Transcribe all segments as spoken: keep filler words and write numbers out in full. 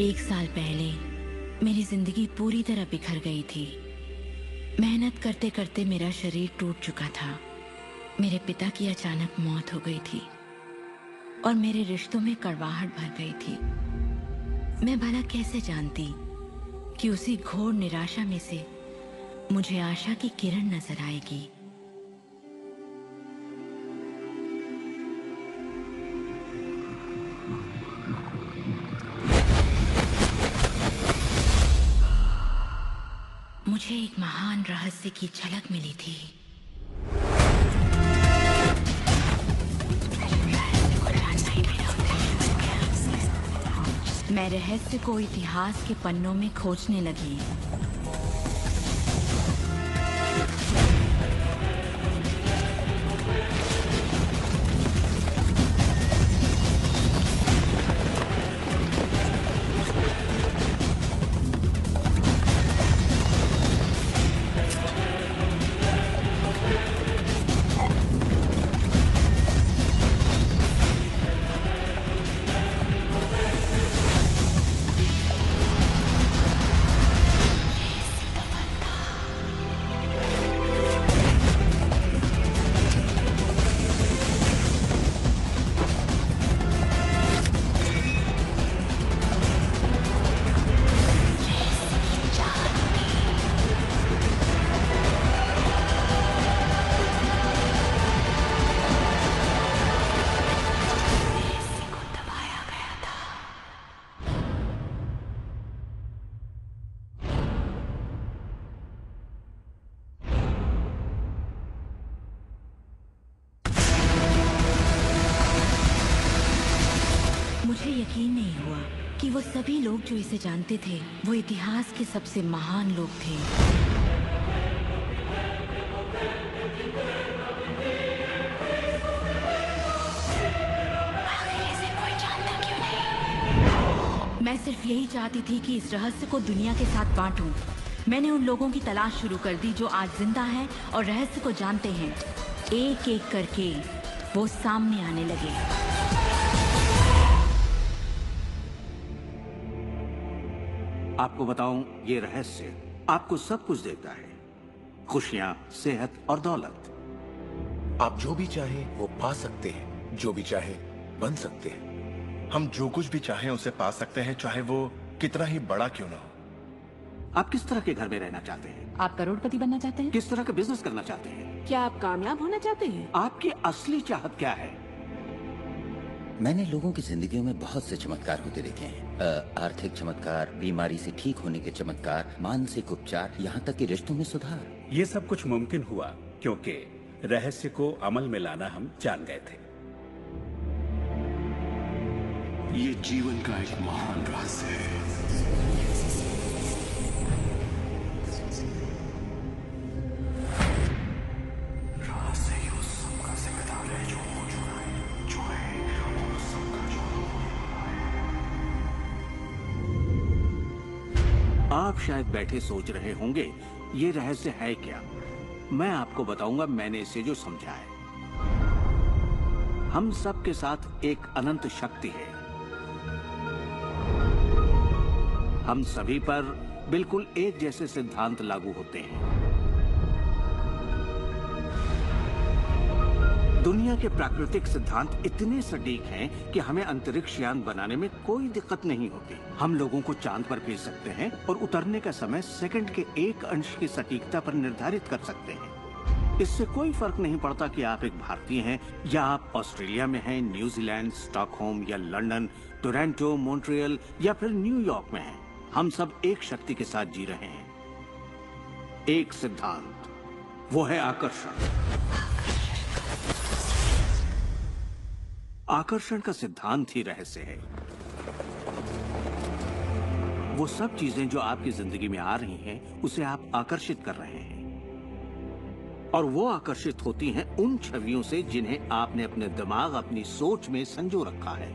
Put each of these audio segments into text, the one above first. एक साल पहले मेरी जिंदगी पूरी तरह बिखर गई थी। मेहनत करते करते मेरा शरीर टूट चुका था। मेरे पिता की अचानक मौत हो गई थी और मेरे रिश्तों में कड़वाहट भर गई थी। मैं भला कैसे जानती कि उसी घोर निराशा में से मुझे आशा की किरण नजर आएगी। मुझे एक महान रहस्य की झलक मिली थी। मैं रहस्य को इतिहास के पन्नों में खोजने लगी। वो सभी लोग जो इसे जानते थे वो इतिहास के सबसे महान लोग थे। आखिर इसे कोई जानता क्यों नहीं? मैं सिर्फ यही चाहती थी कि इस रहस्य को दुनिया के साथ बांटूं। मैंने उन लोगों की तलाश शुरू कर दी जो आज जिंदा हैं और रहस्य को जानते हैं। एक एक करके वो सामने आने लगे। आपको बताऊं, ये रहस्य आपको सब कुछ देता है, खुशियां, सेहत और दौलत। आप जो भी चाहे वो पा सकते हैं, जो भी चाहे बन सकते हैं। हम जो कुछ भी चाहे उसे पा सकते हैं, चाहे वो कितना ही बड़ा क्यों ना हो। आप किस तरह के घर में रहना चाहते हैं? आप करोड़पति बनना चाहते हैं? किस तरह का बिजनेस करना चाहते हैं? क्या आप कामयाब होना चाहते हैं? आपकी असली चाहत क्या है? मैंने लोगों की जिंदगियों में बहुत से चमत्कार होते देखे हैं। आर्थिक चमत्कार, बीमारी से ठीक होने के चमत्कार, मानसिक उपचार, यहाँ तक कि रिश्तों में सुधार। ये सब कुछ मुमकिन हुआ क्योंकि रहस्य को अमल में लाना हम जान गए थे। ये जीवन का एक महान रहस्य है। आप शायद बैठे सोच रहे होंगे ये रहस्य है क्या। मैं आपको बताऊंगा मैंने इसे जो समझा है। हम सब के साथ एक अनंत शक्ति है। हम सभी पर बिल्कुल एक जैसे सिद्धांत लागू होते हैं। दुनिया के प्राकृतिक सिद्धांत इतने सटीक हैं कि हमें अंतरिक्ष यान बनाने में कोई दिक्कत नहीं होती। हम लोगों को चांद पर भेज सकते हैं और उतरने का समय सेकंड के एक अंश की सटीकता पर निर्धारित कर सकते हैं। इससे कोई फर्क नहीं पड़ता कि आप एक भारतीय हैं या आप ऑस्ट्रेलिया में हैं, न्यूजीलैंड, स्टॉकहोम या लंदन, टोरंटो, मॉन्ट्रियल या फिर न्यूयॉर्क में हैं। हम सब एक शक्ति के साथ जी रहे हैं। एक सिद्धांत, वो है आकर्षण। आकर्षण का सिद्धांत ही रहस्य है। वो सब चीजें जो आपकी जिंदगी में आ रही हैं, उसे आप आकर्षित कर रहे हैं और वो आकर्षित होती हैं उन छवियों से जिन्हें आपने अपने दिमाग, अपनी सोच में संजो रखा है।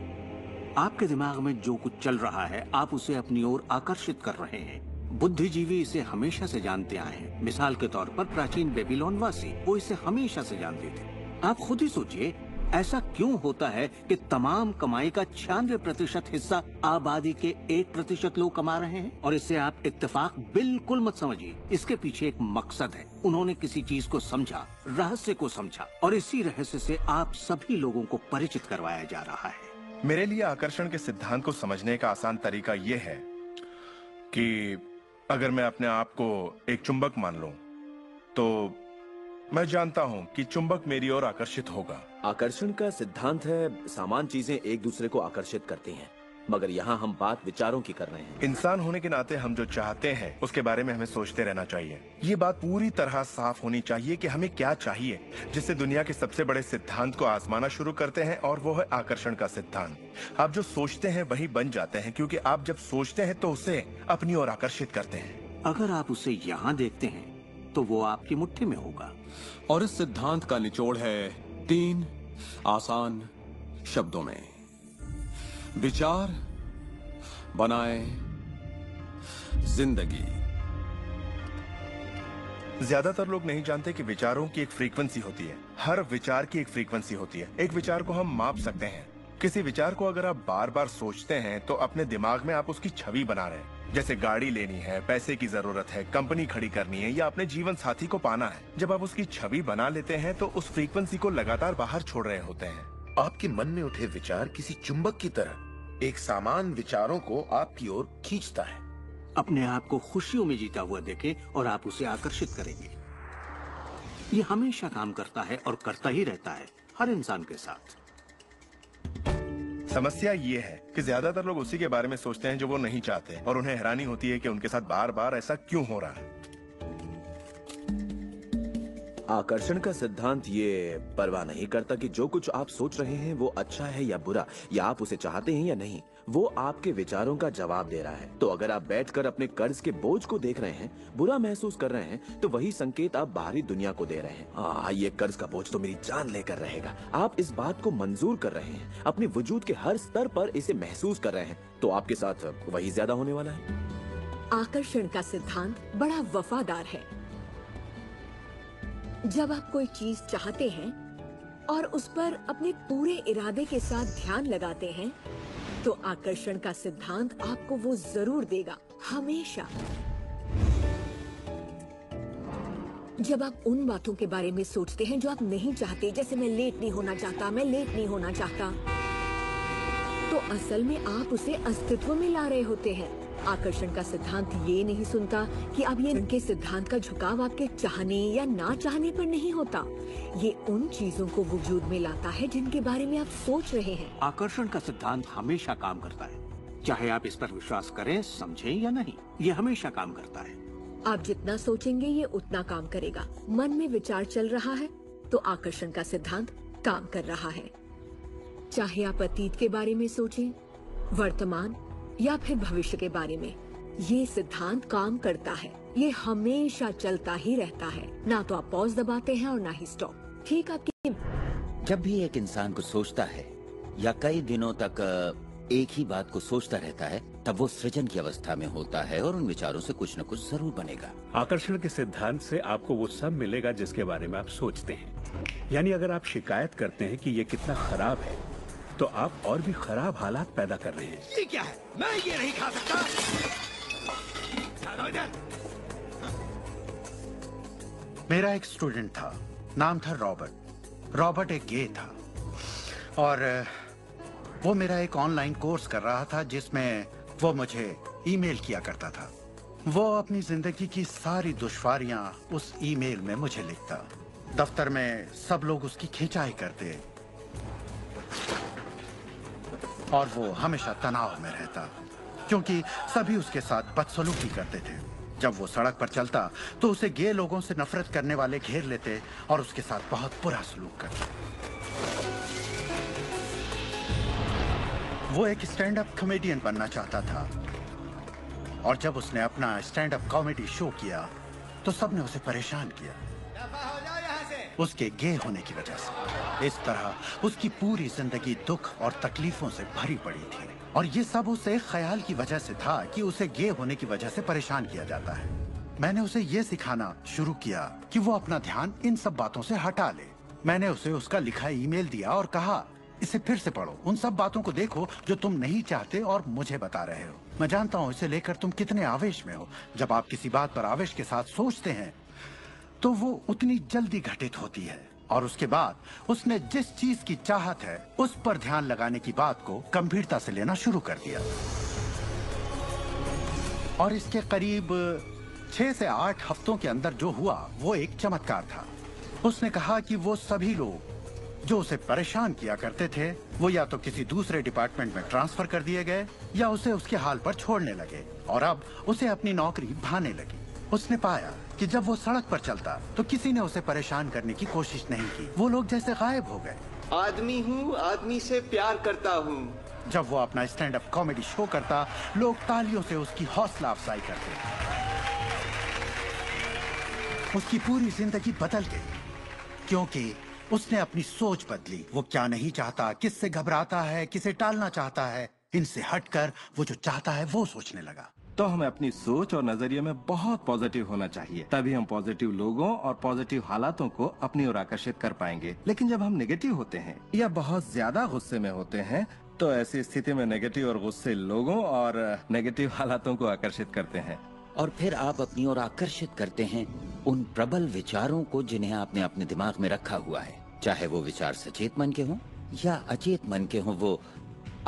आपके दिमाग में जो कुछ चल रहा है आप उसे अपनी ओर आकर्षित कर रहे हैं। बुद्धिजीवी इसे हमेशा से जानते आए हैं। मिसाल के तौर पर प्राचीन बेबीलोन वासी वो इसे हमेशा से जानते थे। आप खुद ही सोचिए, ऐसा क्यों होता है कि तमाम कमाई का छियानवे प्रतिशत हिस्सा आबादी के एक प्रतिशत लोग कमा रहे हैं? और इसे आप इत्तेफाक बिल्कुल मत समझिए, इसके पीछे एक मकसद है। उन्होंने किसी चीज को समझा, रहस्य को समझा, और इसी रहस्य से आप सभी लोगों को परिचित करवाया जा रहा है। मेरे लिए आकर्षण के सिद्धांत को समझने का आसान तरीका यह है कि अगर मैं अपने आप को एक चुंबक मान लूं, तो मैं जानता हूं कि चुंबक मेरी ओर आकर्षित होगा। आकर्षण का सिद्धांत है सामान्य चीजें एक दूसरे को आकर्षित करती हैं, मगर यहाँ हम बात विचारों की कर रहे हैं। इंसान होने के नाते हम जो चाहते हैं उसके बारे में हमें सोचते रहना चाहिए। ये बात पूरी तरह साफ होनी चाहिए कि हमें क्या चाहिए, जिससे दुनिया के सबसे बड़े सिद्धांत को आजमाना शुरू करते हैं, और वो है आकर्षण का सिद्धांत। आप जो सोचते हैं वही बन जाते हैं, क्योंकि आप जब सोचते हैं तो उसे अपनी ओर आकर्षित करते हैं। अगर आप उसे यहाँ देखते हैं तो वो आपकी मुट्ठी में होगा। और इस सिद्धांत का निचोड़ है तीन आसान शब्दों में: विचार बनाए जिंदगी। ज्यादातर लोग नहीं जानते कि विचारों की एक फ्रीक्वेंसी होती है। हर विचार की एक फ्रीक्वेंसी होती है। एक विचार को हम माप सकते हैं। किसी विचार को अगर आप बार बार सोचते हैं तो अपने दिमाग में आप उसकी छवि बना रहे हैं। जैसे गाड़ी लेनी है, पैसे की जरूरत है, कंपनी खड़ी करनी है, या अपने जीवन साथी को पाना है। जब आप उसकी छवि बना लेते हैं तो उस फ्रीक्वेंसी को लगातार बाहर छोड़ रहे होते हैं। आपके मन में उठे विचार किसी चुंबक की तरह एक सामान विचारों को आपकी ओर खींचता है। अपने आप को खुशियों में जीता हुआ देखें और आप उसे आकर्षित करेंगे। ये हमेशा काम करता है और करता ही रहता है, हर इंसान के साथ। समस्या ये है कि ज्यादातर लोग उसी के बारे में सोचते हैं जो वो नहीं चाहते, और उन्हें हैरानी होती है कि उनके साथ बार बार ऐसा क्यों हो रहा है। आकर्षण का सिद्धांत ये परवाह नहीं करता कि जो कुछ आप सोच रहे हैं वो अच्छा है या बुरा, या आप उसे चाहते हैं या नहीं। वो आपके विचारों का जवाब दे रहा है। तो अगर आप बैठकर अपने कर्ज के बोझ को देख रहे हैं, बुरा महसूस कर रहे हैं, तो वही संकेत आप बाहरी दुनिया को दे रहे हैं। आ, ये कर्ज का बोझ तो मेरी जान लेकर रहेगा। आप इस बात को मंजूर कर रहे हैं, अपने वजूद के हर स्तर पर इसे महसूस कर रहे हैं, तो आपके साथ वही ज्यादा होने वाला है। आकर्षण का सिद्धांत बड़ा वफादार है। जब आप कोई चीज चाहते हैं और उस पर अपने पूरे इरादे के साथ ध्यान लगाते हैं, तो आकर्षण का सिद्धांत आपको वो जरूर देगा, हमेशा। जब आप उन बातों के बारे में सोचते हैं जो आप नहीं चाहते, जैसे मैं लेट नहीं होना चाहता, मैं लेट नहीं होना चाहता, तो असल में आप उसे अस्तित्व में ला रहे होते हैं। आकर्षण का सिद्धांत ये नहीं सुनता कि अब ये उनके सिद्धांत का झुकाव आपके चाहने या ना चाहने पर नहीं होता। ये उन चीजों को वजूद में लाता है जिनके बारे में आप सोच रहे हैं। आकर्षण का सिद्धांत हमेशा काम करता है, चाहे आप इस पर विश्वास करें, समझें या नहीं। ये हमेशा काम करता है। आप जितना सोचेंगे ये उतना काम करेगा। मन में विचार चल रहा है तो आकर्षण का सिद्धांत काम कर रहा है। चाहे आप अतीत के बारे में सोचें, वर्तमान या फिर भविष्य के बारे में, ये सिद्धांत काम करता है। ये हमेशा चलता ही रहता है। ना तो आप पॉज दबाते हैं और ना ही स्टॉप। ठीक आपकी। जब भी एक इंसान को सोचता है या कई दिनों तक एक ही बात को सोचता रहता है, तब वो सृजन की अवस्था में होता है और उन विचारों से कुछ न कुछ जरूर बनेगा। आकर्षण के सिद्धांत से आपको वो सब मिलेगा जिसके बारे में आप सोचते हैं। यानी अगर आप शिकायत करते हैं कि ये कितना खराब है, तो आप और भी खराब हालात पैदा कर रहे हैं। ये क्या है? मैं ये नहीं खा सकता। मेरा एक स्टूडेंट था, नाम था रॉबर्ट। रॉबर्ट एक गे था और वो मेरा एक ऑनलाइन कोर्स कर रहा था जिसमें वो मुझे ईमेल किया करता था। वो अपनी जिंदगी की सारी दुश्वारियां उस ईमेल में मुझे लिखता। दफ्तर में सब लोग उसकी खिंचाई करते और वो हमेशा तनाव में रहता, क्योंकि सभी उसके साथ बदसलूकी करते थे। जब वो सड़क पर चलता तो उसे गे लोगों से नफरत करने वाले घेर लेते और उसके साथ बहुत बुरा सलूक करते। वो एक स्टैंड अप कॉमेडियन बनना चाहता था, और जब उसने अपना स्टैंड अप कॉमेडी शो किया तो सबने उसे परेशान किया, उसके गे होने की वजह से। इस तरह उसकी पूरी जिंदगी दुख और तकलीफों से भरी पड़ी थी, और ये सब उसे ख्याल की वजह से था कि उसे गे होने की वजह से परेशान किया जाता है। मैंने उसे ये सिखाना शुरू किया कि वो अपना ध्यान इन सब बातों से हटा ले। मैंने उसे उसका लिखा ईमेल दिया और कहा इसे फिर से पढ़ो, उन सब बातों को देखो जो तुम नहीं चाहते और मुझे बता रहे हो। मैं जानता हूँ इसे लेकर तुम कितने आवेश में हो। जब आप किसी बात पर आवेश के साथ सोचते हैं तो वो उतनी जल्दी घटित होती है और उसके बाद उसने जिस चीज की चाहत है उस पर ध्यान लगाने की बात को गंभीरता से लेना शुरू कर दिया। और इसके करीब छह से आठ हफ्तों के अंदर जो हुआ वो एक चमत्कार था। उसने कहा कि वो सभी लोग जो उसे परेशान किया करते थे वो या तो किसी दूसरे डिपार्टमेंट में ट्रांसफर कर दिए गए या उसे उसके हाल पर छोड़ने लगे और अब उसे अपनी नौकरी भाने लगी। उसने पाया कि जब वो सड़क पर चलता तो किसी ने उसे परेशान करने की कोशिश नहीं की। वो लोग जैसे गायब हो गए। आदमी हूँ, आदमी से प्यार करता हूँ। जब वो अपना स्टैंड अप कॉमेडी शो करता लोग तालियों से उसकी हौसला अफजाई करते। उसकी पूरी जिंदगी बदल गई क्योंकि उसने अपनी सोच बदली। वो क्या नहीं चाहता, किससे घबराता है, किसे टालना चाहता है, इनसे हटकर वो जो चाहता है वो सोचने लगा। तो हमें अपनी सोच और नजरिए में बहुत पॉजिटिव होना चाहिए, तभी हम पॉजिटिव लोगों और पॉजिटिव हालातों को अपनी ओर आकर्षित कर पाएंगे। लेकिन जब हम नेगेटिव होते हैं या बहुत ज्यादा गुस्से में होते हैं तो ऐसी स्थिति में नेगेटिव और गुस्से लोगों और नेगेटिव हालातों को आकर्षित करते हैं। और फिर आप अपनी ओर आकर्षित करते हैं उन प्रबल विचारों को जिन्हें आपने अपने दिमाग में रखा हुआ है। चाहे वो विचार सचेत मन के हों या अचेत मन के हों, वो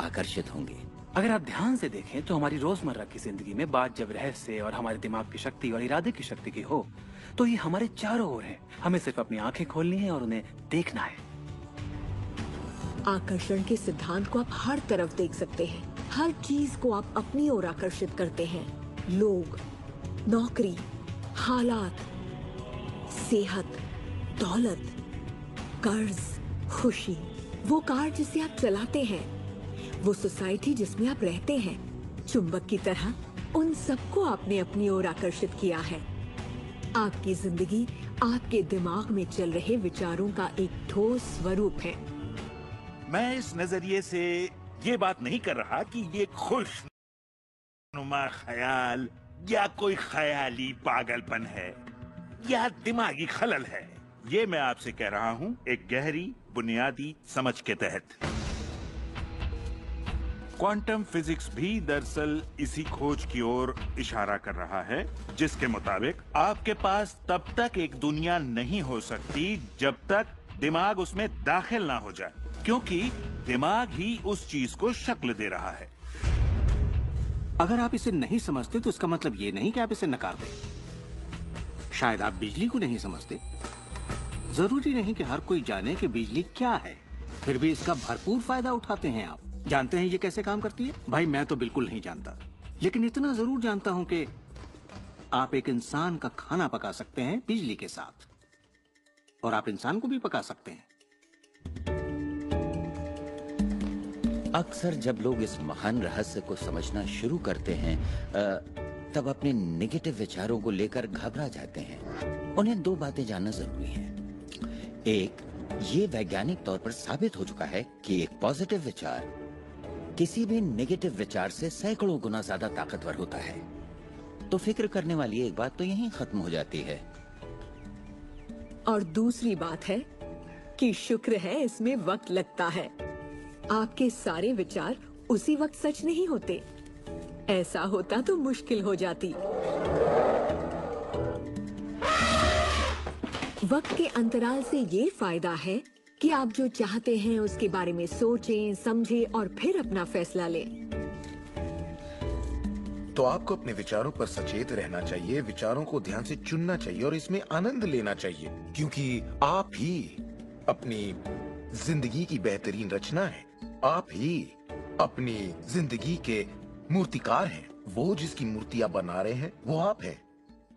आकर्षित होंगे। अगर आप ध्यान से देखें तो हमारी रोजमर्रा की जिंदगी में बात जब रहस्य और हमारे दिमाग की शक्ति और इरादे की शक्ति की हो तो ये हमारे चारों ओर है। हमें सिर्फ अपनी आंखें खोलनी है और उन्हें देखना है। आकर्षण के सिद्धांत को आप हर तरफ देख सकते हैं। हर चीज को आप अपनी ओर आकर्षित करते हैं। लोग, नौकरी, हालात, सेहत, दौलत, कर्ज, खुशी, वो कार जिसे आप चलाते हैं, वो सोसाइटी जिसमें आप रहते हैं, चुंबक की तरह उन सबको आपने अपनी ओर आकर्षित किया है। आपकी जिंदगी आपके दिमाग में चल रहे विचारों का एक ठोस स्वरूप है। मैं इस नजरिए से ये बात नहीं कर रहा कि ये खुशनुमा ख्याल या कोई ख्याली पागलपन है या दिमागी खलल है। ये मैं आपसे कह रहा हूँ एक गहरी बुनियादी समझ के तहत। क्वांटम फिजिक्स भी दरअसल इसी खोज की ओर इशारा कर रहा है, जिसके मुताबिक आपके पास तब तक एक दुनिया नहीं हो सकती जब तक दिमाग उसमें दाखिल ना हो जाए, क्योंकि दिमाग ही उस चीज को शक्ल दे रहा है। अगर आप इसे नहीं समझते तो इसका मतलब ये नहीं कि आप इसे नकार दें। शायद आप बिजली को नहीं समझते। जरूरी नहीं कि हर कोई जाने कि बिजली क्या है, फिर भी इसका भरपूर फायदा उठाते हैं। आप जानते हैं ये कैसे काम करती है? भाई मैं तो बिल्कुल नहीं जानता, लेकिन इतना जरूर जानता हूं कि आप एक इंसान का खाना पका सकते हैं बिजली के साथ, और आप इंसान को भी पका सकते हैं। अक्सर जब लोग इस महान रहस्य को समझना शुरू करते हैं तब अपने नेगेटिव विचारों को लेकर घबरा जाते हैं। उन्हें दो बातें जानना जरूरी है। एक, ये वैज्ञानिक तौर पर साबित हो चुका है कि एक पॉजिटिव विचार किसी भी नेगेटिव विचार से सैकड़ों गुना ज्यादा ताकतवर होता है। तो फिक्र करने वाली एक बात तो यहीं खत्म हो जाती है। और दूसरी बात है कि शुक्र है इसमें वक्त लगता है। आपके सारे विचार उसी वक्त सच नहीं होते। ऐसा होता तो मुश्किल हो जाती। वक्त के अंतराल से ये फायदा है कि आप जो चाहते हैं उसके बारे में सोचें, समझें और फिर अपना फैसला लें। तो आपको अपने विचारों पर सचेत रहना चाहिए, विचारों को ध्यान से चुनना चाहिए और इसमें आनंद लेना चाहिए, क्योंकि आप ही अपनी जिंदगी की बेहतरीन रचना है। आप ही अपनी जिंदगी के मूर्तिकार हैं। वो जिसकी मूर्तियां बना रहे हैं वो आप हैं,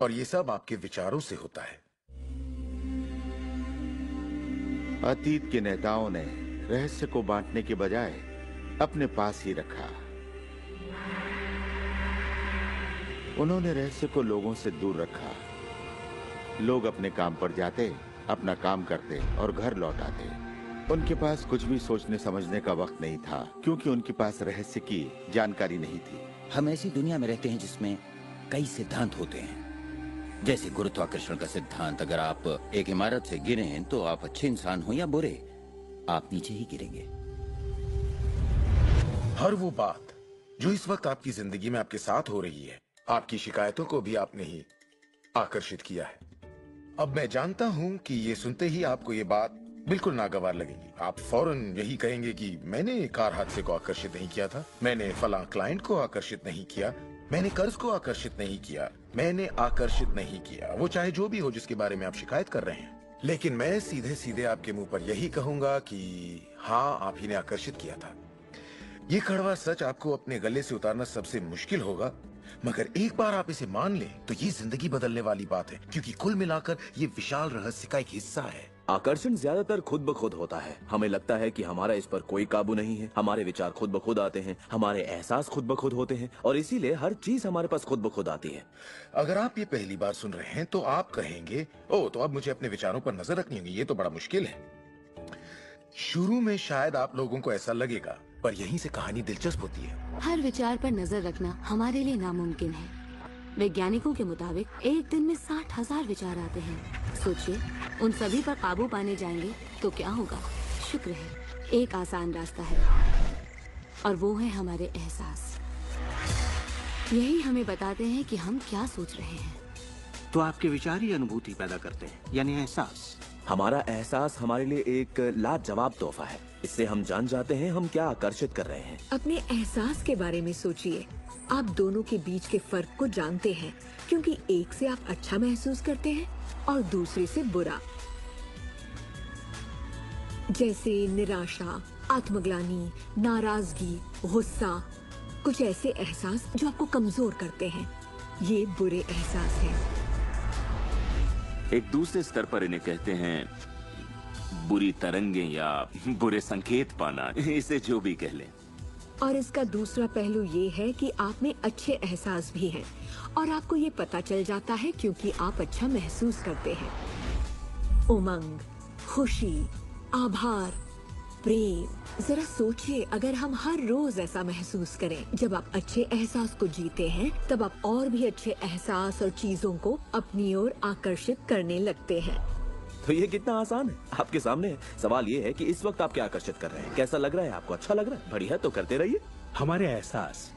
और ये सब आपके विचारों से होता है। अतीत के नेताओं ने रहस्य को बांटने के बजाय अपने पास ही रखा। उन्होंने रहस्य को लोगों से दूर रखा। लोग अपने काम पर जाते, अपना काम करते और घर लौट आते। उनके पास कुछ भी सोचने समझने का वक्त नहीं था, क्योंकि उनके पास रहस्य की जानकारी नहीं थी। हम ऐसी दुनिया में रहते हैं जिसमें कई सिद्धांत होते हैं, जैसे गुरुत्वाकर्षण का सिद्धांत, अगर आप एक इमारत से गिरे हैं तो आप अच्छे इंसान हो या बुरे, आप नीचे ही गिरेंगे। हर वो बात जो इस वक्त आपकी जिंदगी में आपके साथ हो रही है, आपकी शिकायतों को भी आपने ही आकर्षित किया है। अब मैं जानता हूं कि ये सुनते ही आपको ये बात बिल्कुल नागवार लगेगी। आप फौरन यही कहेंगे कि मैंने कार हादसे को आकर्षित नहीं किया था, मैंने फलां क्लाइंट को आकर्षित नहीं किया, मैंने कर्ज को आकर्षित नहीं किया, मैंने आकर्षित नहीं किया, वो चाहे जो भी हो जिसके बारे में आप शिकायत कर रहे हैं। लेकिन मैं सीधे सीधे आपके मुंह पर यही कहूंगा कि हाँ, आप ही ने आकर्षित किया था। ये कड़वा सच आपको अपने गले से उतारना सबसे मुश्किल होगा, मगर एक बार आप इसे मान लें तो ये जिंदगी बदलने वाली बात है, क्योंकि कुल मिलाकर ये विशाल रहस्य का एक हिस्सा है। आकर्षण ज्यादातर खुद ब खुद होता है। हमें लगता है कि हमारा इस पर कोई काबू नहीं है, हमारे विचार खुद ब खुद आते हैं, हमारे एहसास खुद ब खुद होते हैं, और इसीलिए हर चीज हमारे पास खुद ब खुद आती है। अगर आप ये पहली बार सुन रहे हैं तो आप कहेंगे, ओ तो अब मुझे अपने विचारों पर नजर रखनी होगी, ये तो बड़ा मुश्किल है। शुरू में शायद आप लोगों को ऐसा लगेगा, पर यहीं से कहानी दिलचस्प होती है। हर विचार पर नजर रखना हमारे लिए नामुमकिन है। वैज्ञानिकों के मुताबिक एक दिन में साठ हजार विचार आते हैं। सोचिए, उन सभी पर काबू पाने जाएंगे तो क्या होगा। शुक्र है, एक आसान रास्ता है और वो है हमारे एहसास। यही हमें बताते हैं कि हम क्या सोच रहे हैं। तो आपके विचार ही अनुभूति पैदा करते हैं, यानी एहसास। हमारा एहसास हमारे लिए एक लाजवाब तोहफा है। इससे हम जान जाते हैं हम क्या आकर्षित कर रहे हैं। अपने एहसास के बारे में सोचिए। आप दोनों के बीच के फर्क को जानते हैं, क्योंकि एक से आप अच्छा महसूस करते हैं और दूसरे से बुरा, जैसे निराशा, आत्मग्लानि, नाराजगी, गुस्सा, कुछ ऐसे एहसास जो आपको कमजोर करते हैं। ये बुरे एहसास हैं। एक दूसरे स्तर पर इन्हें कहते हैं बुरी तरंगें या बुरे संकेत पाना, इसे जो भी कह लें। और इसका दूसरा पहलू ये है कि आप में अच्छे एहसास भी हैं और आपको ये पता चल जाता है क्योंकि आप अच्छा महसूस करते हैं। उमंग, खुशी, आभार, प्रेम। जरा सोचिए, अगर हम हर रोज ऐसा महसूस करें। जब आप अच्छे एहसास को जीते हैं तब आप और भी अच्छे एहसास और चीजों को अपनी ओर आकर्षित करने लगते हैं। तो ये कितना आसान है, आपके सामने है। सवाल ये है कि इस वक्त आप क्या आकर्षित कर रहे हैं, कैसा लग रहा है आपको, अच्छा लग रहा है, बढ़िया, तो करते रहिए। हमारे एहसास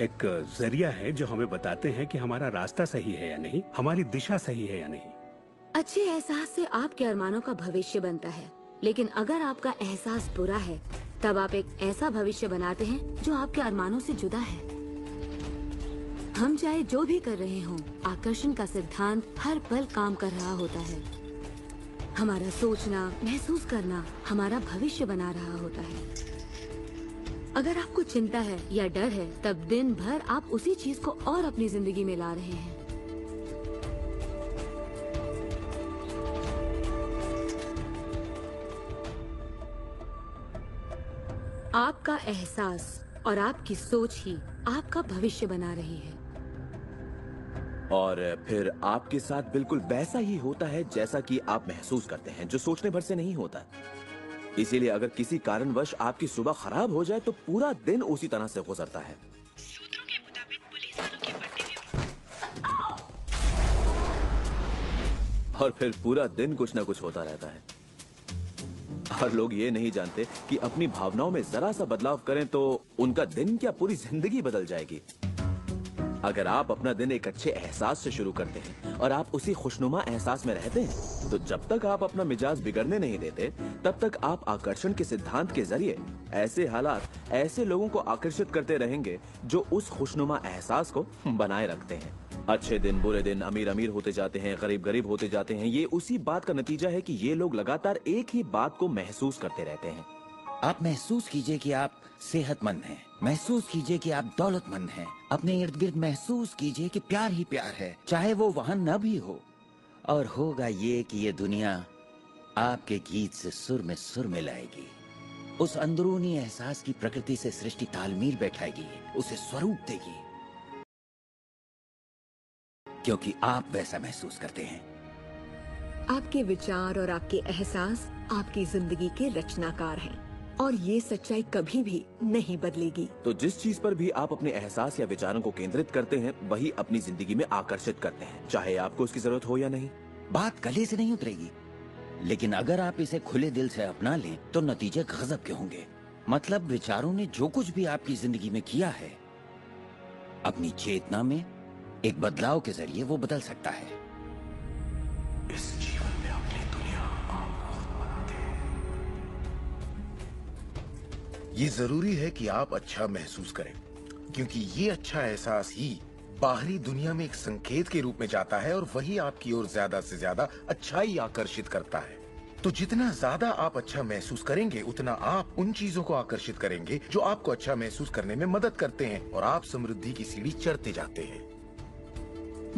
एक जरिया है जो हमें बताते हैं कि हमारा रास्ता सही है या नहीं, हमारी दिशा सही है या नहीं। अच्छे एहसास से आपके अरमानों का भविष्य बनता है, लेकिन अगर आपका एहसास बुरा है तब आप एक ऐसा भविष्य बनाते हैं जो आपके अरमानों से जुदा है। हम चाहे जो भी कर रहे हों, आकर्षण का सिद्धांत हर पल काम कर रहा होता है। हमारा सोचना, महसूस करना हमारा भविष्य बना रहा होता है। अगर आपको चिंता है या डर है तब दिन भर आप उसी चीज को और अपनी जिंदगी में ला रहे हैं। आपका एहसास और आपकी सोच ही आपका भविष्य बना रही है, और फिर आपके साथ बिल्कुल वैसा ही होता है जैसा कि आप महसूस करते हैं, जो सोचने भर से नहीं होता। इसीलिए अगर किसी कारणवश आपकी सुबह खराब हो जाए तो पूरा दिन उसी तरह से गुजरता है। सूत्रों के मुताबिक पुलिस और फिर पूरा दिन कुछ ना कुछ होता रहता है, और लोग ये नहीं जानते कि अपनी भावनाओं में जरा सा बदलाव करें तो उनका दिन क्या पूरी जिंदगी बदल जाएगी। अगर आप अपना दिन एक अच्छे एहसास से शुरू करते हैं और आप उसी खुशनुमा एहसास में रहते हैं, तो जब तक आप अपना मिजाज बिगड़ने नहीं देते तब तक आप आकर्षण के सिद्धांत के जरिए ऐसे हालात, ऐसे लोगों को आकर्षित करते रहेंगे जो उस खुशनुमा एहसास को बनाए रखते हैं। अच्छे दिन, बुरे दिन, अमीर अमीर होते जाते हैं, गरीब गरीब होते जाते हैं। ये उसी बात का नतीजा है कि ये लोग लगातार एक ही बात को महसूस करते रहते हैं। आप महसूस कीजिए कि आप सेहतमंद हैं, महसूस कीजिए कि आप दौलतमंद हैं, अपने इर्द गिर्द महसूस कीजिए कि प्यार ही प्यार है, चाहे वो वहाँ न भी हो। और होगा ये कि ये दुनिया आपके गीत से सुर में सुर मिलाएगी, उस अंदरूनी एहसास की प्रकृति से सृष्टि तालमेल बैठाएगी, उसे स्वरूप देगी, क्योंकि आप वैसा महसूस करते हैं। आपके विचार और आपके एहसास आपकी जिंदगी के रचनाकार हैं और ये सच्चाई कभी भी नहीं बदलेगी। तो जिस चीज पर भी आप अपने एहसास या विचारों को केंद्रित करते हैं वही अपनी जिंदगी में आकर्षित करते हैं, चाहे आपको उसकी जरूरत हो या नहीं। बात गले से नहीं उतरेगी, लेकिन अगर आप इसे खुले दिल से अपना लें तो नतीजे गजब के होंगे। मतलब विचारों ने जो कुछ भी आपकी जिंदगी में किया है, अपनी चेतना में एक बदलाव के जरिए वो बदल सकता है। इस जीवन में अपनी दुनिया आप खुद बनाते हैं। ये जरूरी है कि आप अच्छा महसूस करें, क्योंकि ये अच्छा एहसास ही बाहरी दुनिया में एक संकेत के रूप में जाता है और वही आपकी ओर ज्यादा से ज्यादा अच्छाई आकर्षित करता है। तो जितना ज्यादा आप अच्छा महसूस करेंगे उतना आप उन चीजों को आकर्षित करेंगे जो आपको अच्छा महसूस करने में मदद करते हैं और आप समृद्धि की सीढ़ी चढ़ते जाते हैं।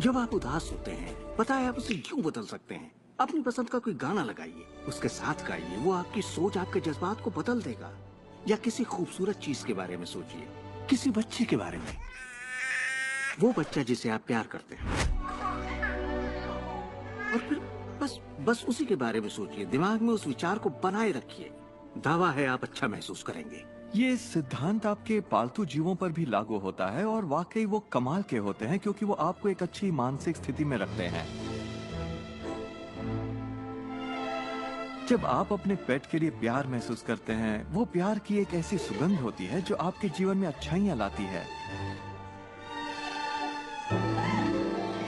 जब आप उदास होते हैं, पता है आप उसे क्यों बदल सकते हैं। अपनी पसंद का कोई गाना लगाइए, उसके साथ गाइए, वो आपकी सोच, आपके जज्बात को बदल देगा। या किसी खूबसूरत चीज के बारे में सोचिए, किसी बच्चे के बारे में, वो बच्चा जिसे आप प्यार करते हैं, और फिर बस बस उसी के बारे में सोचिए। दिमाग में उस विचार को बनाए रखिए, दावा है आप अच्छा महसूस करेंगे। ये सिद्धांत आपके पालतू जीवों पर भी लागू होता है और वाकई वो कमाल के होते हैं, क्योंकि वो आपको एक अच्छी मानसिक स्थिति में रखते हैं। जब आप अपने पेट के लिए प्यार महसूस करते हैं, वो प्यार की एक ऐसी सुगंध होती है जो आपके जीवन में अच्छाइयाँ लाती है।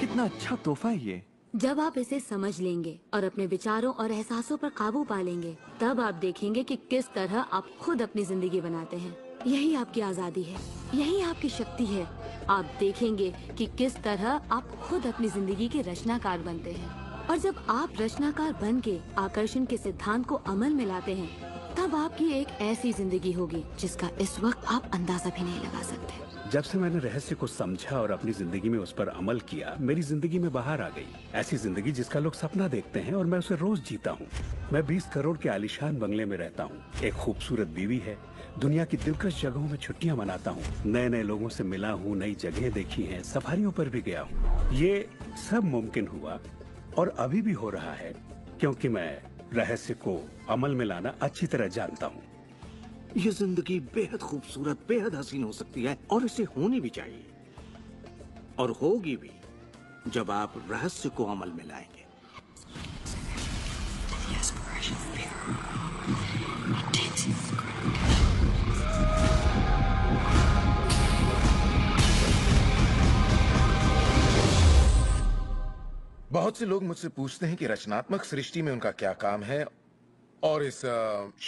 कितना अच्छा तोहफा है ये। जब आप इसे समझ लेंगे और अपने विचारों और एहसासों पर काबू पा लेंगे, तब आप देखेंगे कि किस तरह आप खुद अपनी जिंदगी बनाते हैं। यही आपकी आज़ादी है, यही आपकी शक्ति है। आप देखेंगे कि किस तरह आप खुद अपनी जिंदगी के रचनाकार बनते हैं, और जब आप रचनाकार बन के आकर्षण के सिद्धांत को अमल में लाते हैं, तब आपकी एक ऐसी जिंदगी होगी जिसका इस वक्त आप अंदाजा भी नहीं लगा सकते। जब से मैंने रहस्य को समझा और अपनी जिंदगी में उस पर अमल किया, मेरी जिंदगी में बाहर आ गई ऐसी जिंदगी जिसका लोग सपना देखते हैं, और मैं उसे रोज जीता हूँ। मैं बीस करोड़ के आलिशान बंगले में रहता हूँ, एक खूबसूरत बीवी है, दुनिया की दिलकश जगहों में छुट्टियाँ मनाता हूँ, नए नए लोगों से मिला हूँ, नई जगह देखी है, सफारियों पर भी गया हूँ। ये सब मुमकिन हुआ और अभी भी हो रहा है क्योंकि मैं रहस्य को अमल में लाना अच्छी तरह जानता हूँ। ये जिंदगी बेहद खूबसूरत, बेहद हसीन हो सकती है, और इसे होनी भी चाहिए और होगी भी जब आप रहस्य को अमल में लाएंगे। बहुत से लोग मुझसे पूछते हैं कि रचनात्मक सृष्टि में उनका क्या काम है और इस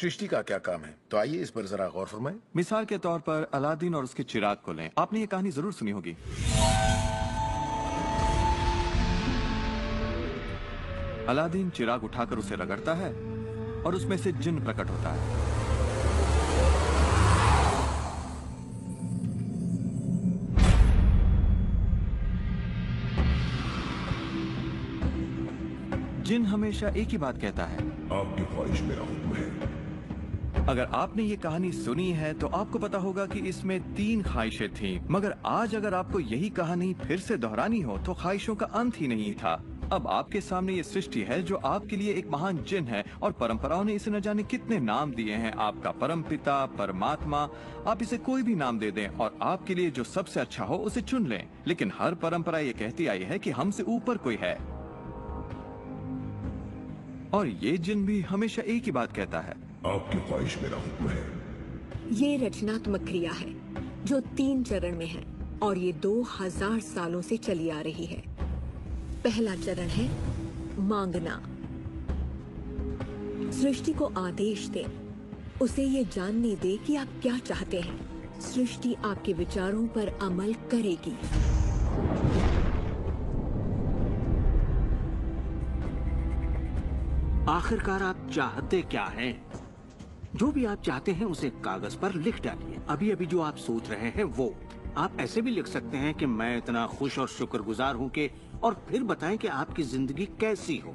सृष्टि का क्या काम है, तो आइए इस पर जरा गौर फरमाएं। मिसाल के तौर पर अलादीन और उसके चिराग को लें। आपने ये कहानी जरूर सुनी होगी। अलादीन चिराग उठाकर उसे रगड़ता है और उसमें से जिन प्रकट होता है। जिन हमेशा एक ही बात कहता है, आपकी ख्वाहिश मेरा हुक्म है। अगर आपने ये कहानी सुनी है तो आपको पता होगा कि इसमें तीन ख्वाहिशें थीं, मगर आज अगर आपको यही कहानी फिर से दोहरानी हो तो ख्वाहिशों का अंत ही नहीं था। अब आपके सामने ये सृष्टि है जो आपके लिए एक महान जिन है, और परंपराओं ने इसे न जाने कितने नाम दिए हैं। आपका परम पिता, परमात्मा, आप इसे कोई भी नाम दे दें और आपके लिए जो सबसे अच्छा हो उसे चुन लें। लेकिन हर परंपरा ये कहती आई है कि हमसे ऊपर कोई है, और ये जिन भी हमेशा एक ही बात कहता है, आपकी ख्वाहिश मेरा हुक्म है। ये रचनात्मक क्रिया है जो तीन चरण में है और ये दो हजार सालों से चली आ रही है। पहला चरण है मांगना। सृष्टि को आदेश दे, उसे ये जानने दे कि आप क्या चाहते हैं। सृष्टि आपके विचारों पर अमल करेगी। आखिरकार आप चाहते क्या हैं? जो भी आप चाहते हैं उसे कागज पर लिख डालिए। अभी अभी जो आप सोच रहे हैं वो आप ऐसे भी लिख सकते हैं कि मैं इतना खुश और शुक्रगुजार हूं कि, और फिर बताएं कि आपकी जिंदगी कैसी हो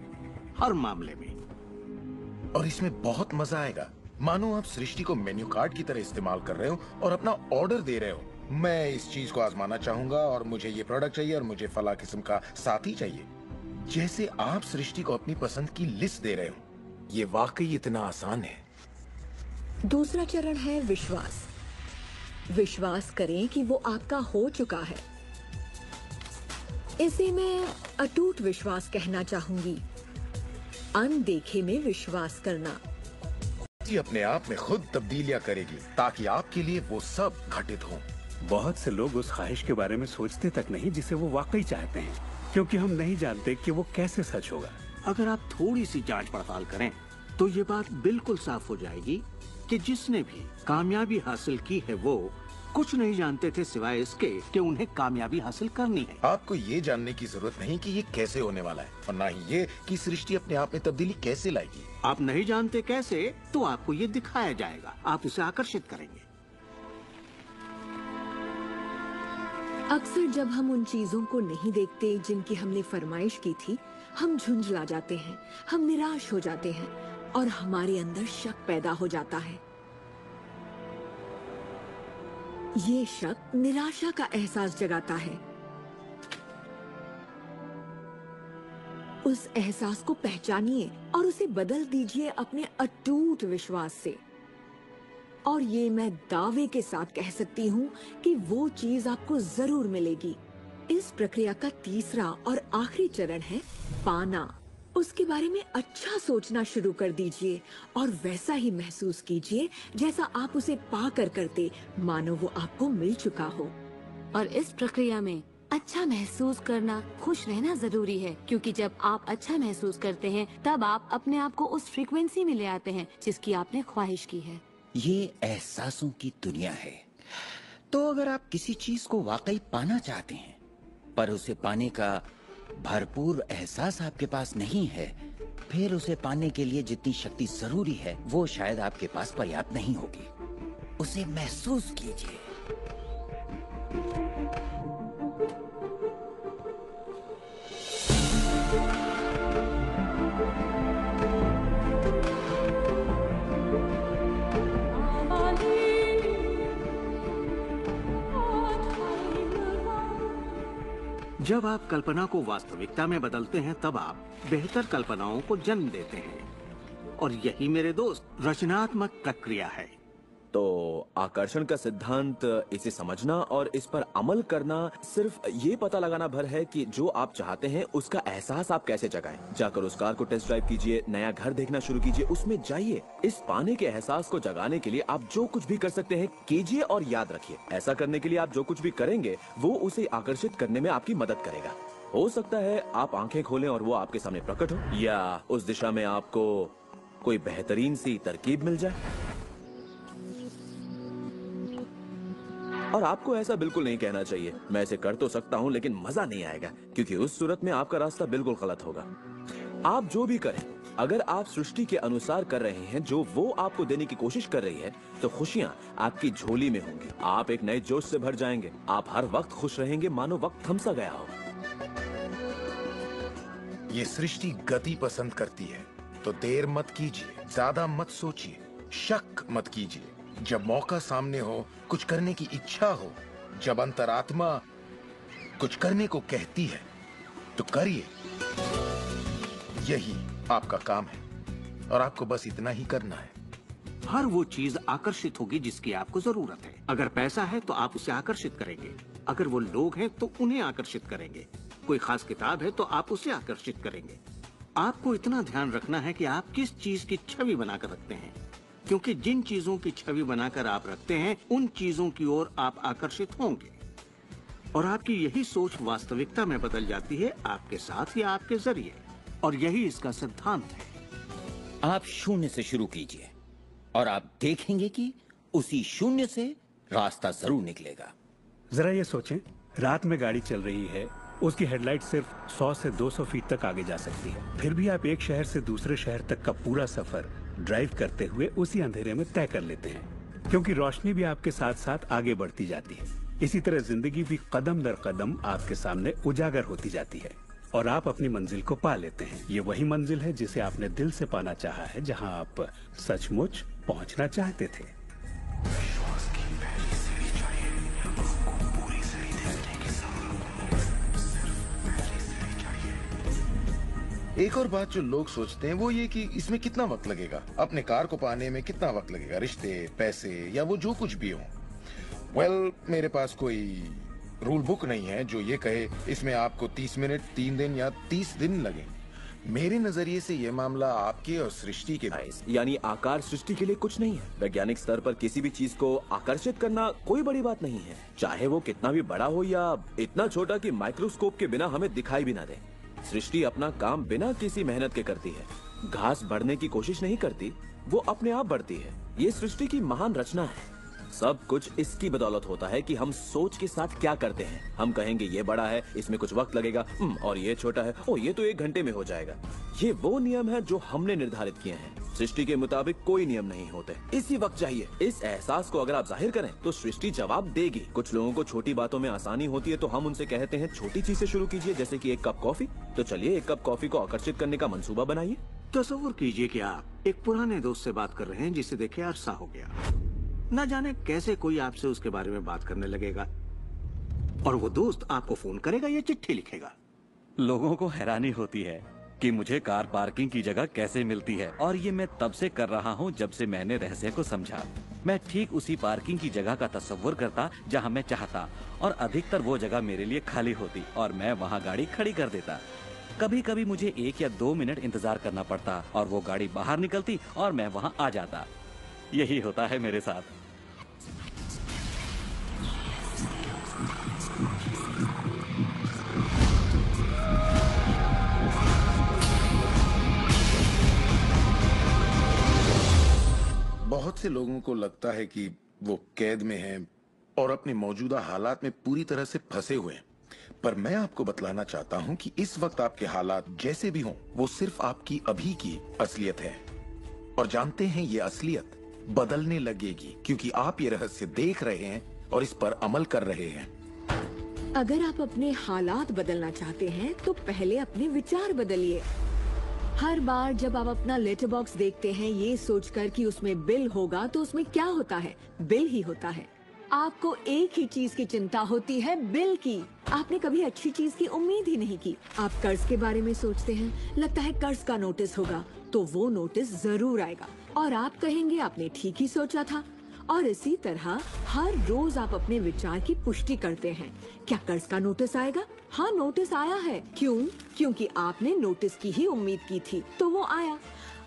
हर मामले में। और इसमें बहुत मजा आएगा। मानो आप सृष्टि को मेन्यू कार्ड की तरह इस्तेमाल कर रहे हो और अपना ऑर्डर दे रहे हो। मैं इस चीज को आजमाना चाहूंगा और मुझे ये प्रोडक्ट चाहिए और मुझे फला किस्म का साथी चाहिए। जैसे आप सृष्टि को अपनी पसंद की लिस्ट दे रहे हो। ये वाकई इतना आसान है। दूसरा चरण है विश्वास। विश्वास करें कि वो आपका हो चुका है। इसे मैं अटूट विश्वास कहना चाहूंगी, अनदेखे में विश्वास करना। ये अपने आप में खुद तब्दीलियां करेगी ताकि आपके लिए वो सब घटित हो। बहुत से लोग उस ख्वाहिश के बारे में सोचते तक नहीं जिसे वो वाकई चाहते हैं, क्योंकि हम नहीं जानते कि वो कैसे सच होगा। अगर आप थोड़ी सी जांच पड़ताल करें तो ये बात बिल्कुल साफ हो जाएगी कि जिसने भी कामयाबी हासिल की है वो कुछ नहीं जानते थे सिवाय इसके कि उन्हें कामयाबी हासिल करनी है। आपको ये जानने की जरूरत नहीं कि ये कैसे होने वाला है और ना ही ये कि सृष्टि अपने आप में तब्दीली कैसे लाएगी। आप नहीं जानते कैसे, तो आपको ये दिखाया जाएगा, आप उसे आकर्षित करेंगे। अक्सर जब हम उन चीजों को नहीं देखते जिनकी हमने फरमाइश की थी, हम झुंझला जाते हैं, हम निराश हो जाते हैं और हमारे अंदर शक पैदा हो जाता है। ये शक निराशा का एहसास जगाता है। उस एहसास को पहचानिए और उसे बदल दीजिए अपने अटूट विश्वास से। और ये मैं दावे के साथ कह सकती हूँ कि वो चीज आपको जरूर मिलेगी। इस प्रक्रिया का तीसरा और आखिरी चरण है पाना। उसके बारे में अच्छा सोचना शुरू कर दीजिए और वैसा ही महसूस कीजिए जैसा आप उसे पा कर करते, मानो वो आपको मिल चुका हो। और इस प्रक्रिया में अच्छा महसूस करना, खुश रहना जरूरी है, क्योंकि जब आप अच्छा महसूस करते हैं तब आप अपने आप को उस फ्रीक्वेंसी में ले आते हैं जिसकी आपने ख्वाहिश की है। ये एहसासों की दुनिया है। तो अगर आप किसी चीज को वाकई पाना चाहते हैं पर उसे पाने का भरपूर एहसास आपके पास नहीं है, फिर उसे पाने के लिए जितनी शक्ति जरूरी है वो शायद आपके पास पर्याप्त नहीं होगी। उसे महसूस कीजिए। जब आप कल्पना को वास्तविकता में बदलते हैं तब आप बेहतर कल्पनाओं को जन्म देते हैं, और यही मेरे दोस्त रचनात्मक प्रक्रिया है। तो आकर्षण का सिद्धांत, इसे समझना और इस पर अमल करना सिर्फ ये पता लगाना भर है कि जो आप चाहते हैं उसका एहसास आप कैसे जगाएं। जाकर उस कार को टेस्ट ड्राइव कीजिए, नया घर देखना शुरू कीजिए, उसमें जाइए। इस पाने के एहसास को जगाने के लिए आप जो कुछ भी कर सकते हैं कीजिए, और याद रखिए ऐसा करने के लिए आप जो कुछ भी करेंगे वो उसे आकर्षित करने में आपकी मदद करेगा। हो सकता है आप आंखें खोलें और वो आपके सामने प्रकट हो, या उस दिशा में आपको कोई बेहतरीन सी तरकीब मिल जाए। और आपको ऐसा बिल्कुल नहीं कहना चाहिए, मैं इसे कर तो सकता हूँ लेकिन मजा नहीं आएगा, क्योंकि उस सूरत में आपका रास्ता बिल्कुल गलत होगा। आप जो भी करें, अगर आप सृष्टि के अनुसार कर रहे हैं जो वो आपको देने की कोशिश कर रही है, तो खुशियां आपकी झोली में होंगी। आप एक नए जोश से भर जाएंगे। आप हर वक्त खुश रहेंगे मानो वक्त थम सा गया हो। ये सृष्टि गति पसंद करती है, तो देर मत कीजिए, ज्यादा मत सोचिए, शक मत कीजिए। जब मौका सामने हो, कुछ करने की इच्छा हो, जब अंतरात्मा कुछ करने को कहती है, तो करिए। यही आपका काम है और आपको बस इतना ही करना है। हर वो चीज आकर्षित होगी जिसकी आपको जरूरत है। अगर पैसा है तो आप उसे आकर्षित करेंगे, अगर वो लोग हैं तो उन्हें आकर्षित करेंगे, कोई खास किताब है तो आप उसे आकर्षित करेंगे। आपको इतना ध्यान रखना है कि आप किस चीज की छवि बनाकर रखते हैं, क्योंकि जिन चीजों की छवि बनाकर आप रखते हैं उन चीजों की ओर आप आकर्षित होंगे, और आपकी यही सोच वास्तविकता में बदल जाती है, आपके साथ या आपके जरिए। और यही इसका सिद्धांत है। आप शून्य से शुरू कीजिए और आप देखेंगे कि उसी शून्य से रास्ता जरूर निकलेगा। जरा ये सोचें, रात में गाड़ी चल रही है, उसकी हेडलाइट सिर्फ सौ से दो सौ फीट तक आगे जा सकती है, फिर भी आप एक शहर से दूसरे शहर तक का पूरा सफर ड्राइव करते हुए उसी अंधेरे में तय कर लेते हैं, क्योंकि रोशनी भी आपके साथ साथ आगे बढ़ती जाती है। इसी तरह जिंदगी भी कदम दर कदम आपके सामने उजागर होती जाती है और आप अपनी मंजिल को पा लेते हैं। ये वही मंजिल है जिसे आपने दिल से पाना चाहा है, जहां आप सचमुच पहुंचना चाहते थे। एक और बात जो लोग सोचते हैं वो ये कि इसमें कितना वक्त लगेगा, अपने कार को पाने में कितना वक्त लगेगा, रिश्ते, पैसे या वो जो कुछ भी हो। वेल, मेरे पास कोई रूल बुक नहीं है जो ये कहे इसमें आपको तीस मिनट, तीन दिन या तीस दिन लगे। मेरे नजरिए से ये मामला आपके और सृष्टि के nice. यानी आकार सृष्टि के लिए कुछ नहीं है। वैज्ञानिक स्तर पर किसी भी चीज को आकर्षित करना कोई बड़ी बात नहीं है, चाहे वो कितना भी बड़ा हो या इतना छोटा कि माइक्रोस्कोप के बिना हमें दिखाई भी ना दे। सृष्टि अपना काम बिना किसी मेहनत के करती है। घास बढ़ने की कोशिश नहीं करती, वो अपने आप बढ़ती है। ये सृष्टि की महान रचना है। सब कुछ इसकी बदौलत होता है कि हम सोच के साथ क्या करते हैं। हम कहेंगे ये बड़ा है, इसमें कुछ वक्त लगेगा, और ये छोटा है, और ये तो एक घंटे में हो जाएगा। ये वो नियम है जो हमने निर्धारित किए हैं। सृष्टि के मुताबिक कोई नियम नहीं होते। इसी वक्त चाहिए, इस एहसास को अगर आप जाहिर करें तो सृष्टि जवाब देगी। कुछ लोगों को छोटी बातों में आसानी होती है, तो हम उनसे कहते हैं छोटी चीज से शुरू कीजिए, जैसे कि एक कप कॉफी। तो चलिए एक कप कॉफी को आकर्षित करने का मंसूबा बनाइए। तस्वीर कीजिए कि आप एक पुराने दोस्त से बात कर रहे हैं जिसे देखे अरसा हो गया। ना जाने कैसे कोई आपसे उसके बारे में बात करने लगेगा और वो दोस्त आपको फोन करेगा या चिट्ठी लिखेगा। लोगों को हैरानी होती है कि मुझे कार पार्किंग की जगह कैसे मिलती है, और ये मैं तब से कर रहा हूँ जब से मैंने रहस्य को समझा। मैं ठीक उसी पार्किंग की जगह का तस्वुर करता जहाँ मैं चाहता, और अधिकतर वो जगह मेरे लिए खाली होती और मैं वहाँ गाड़ी खड़ी कर देता। कभी कभी मुझे एक या दो मिनट इंतजार करना पड़ता और वो गाड़ी बाहर निकलती और मैं वहाँ आ जाता। यही होता है मेरे साथ। बहुत से लोगों को लगता है कि वो कैद में हैं और अपने मौजूदा हालात में पूरी तरह से फंसे हुए हैं, पर मैं आपको बतलाना चाहता हूं कि इस वक्त आपके हालात जैसे भी हों, वो सिर्फ आपकी अभी की असलियत है। और जानते हैं, ये असलियत बदलने लगेगी क्योंकि आप ये रहस्य देख रहे हैं और इस पर अमल कर रहे हैं। अगर आप अपने हालात बदलना चाहते हैं तो पहले अपने विचार बदलिए। हर बार जब आप अपना लेटर बॉक्स देखते हैं ये सोचकर कि उसमें बिल होगा, तो उसमें क्या होता है? बिल ही होता है। आपको एक ही चीज की चिंता होती है, बिल की। आपने कभी अच्छी चीज की उम्मीद ही नहीं की। आप कर्ज के बारे में सोचते हैं, लगता है कर्ज का नोटिस होगा तो वो नोटिस जरूर आएगा और आप कहेंगे आपने ठीक ही सोचा था। और इसी तरह हर रोज आप अपने विचार की पुष्टि करते हैं। क्या कर्ज का नोटिस आएगा? हाँ, नोटिस आया है। क्यों? क्योंकि आपने नोटिस की ही उम्मीद की थी तो वो आया।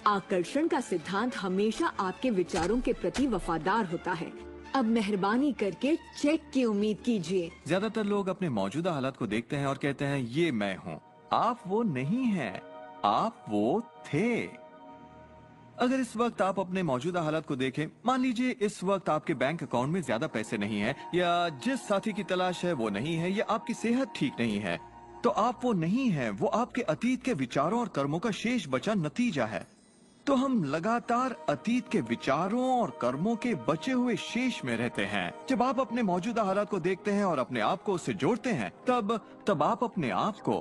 आकर्षण का सिद्धांत हमेशा आपके विचारों के प्रति वफादार होता है। अब मेहरबानी करके चेक की उम्मीद कीजिए। ज्यादातर लोग अपने मौजूदा हालात को देखते हैं और कहते हैं ये मैं हूँ। आप वो नहीं हैं, आप वो थे। अगर इस वक्त आप अपने मौजूदा हालात को देखें, मान लीजिए इस वक्त आपके बैंक अकाउंट में ज्यादा पैसे नहीं है, या जिस साथी की तलाश है वो नहीं है, या आपकी सेहत ठीक नहीं है, तो आप वो नहीं हैं, वो आपके अतीत के विचारों और कर्मों का शेष बचा नतीजा है। तो हम लगातार अतीत के विचारों और कर्मों के बचे हुए शेष में रहते हैं। जब आप अपने मौजूदा हालात को देखते हैं और अपने आप को उससे जोड़ते हैं, तब तब आप अपने आप को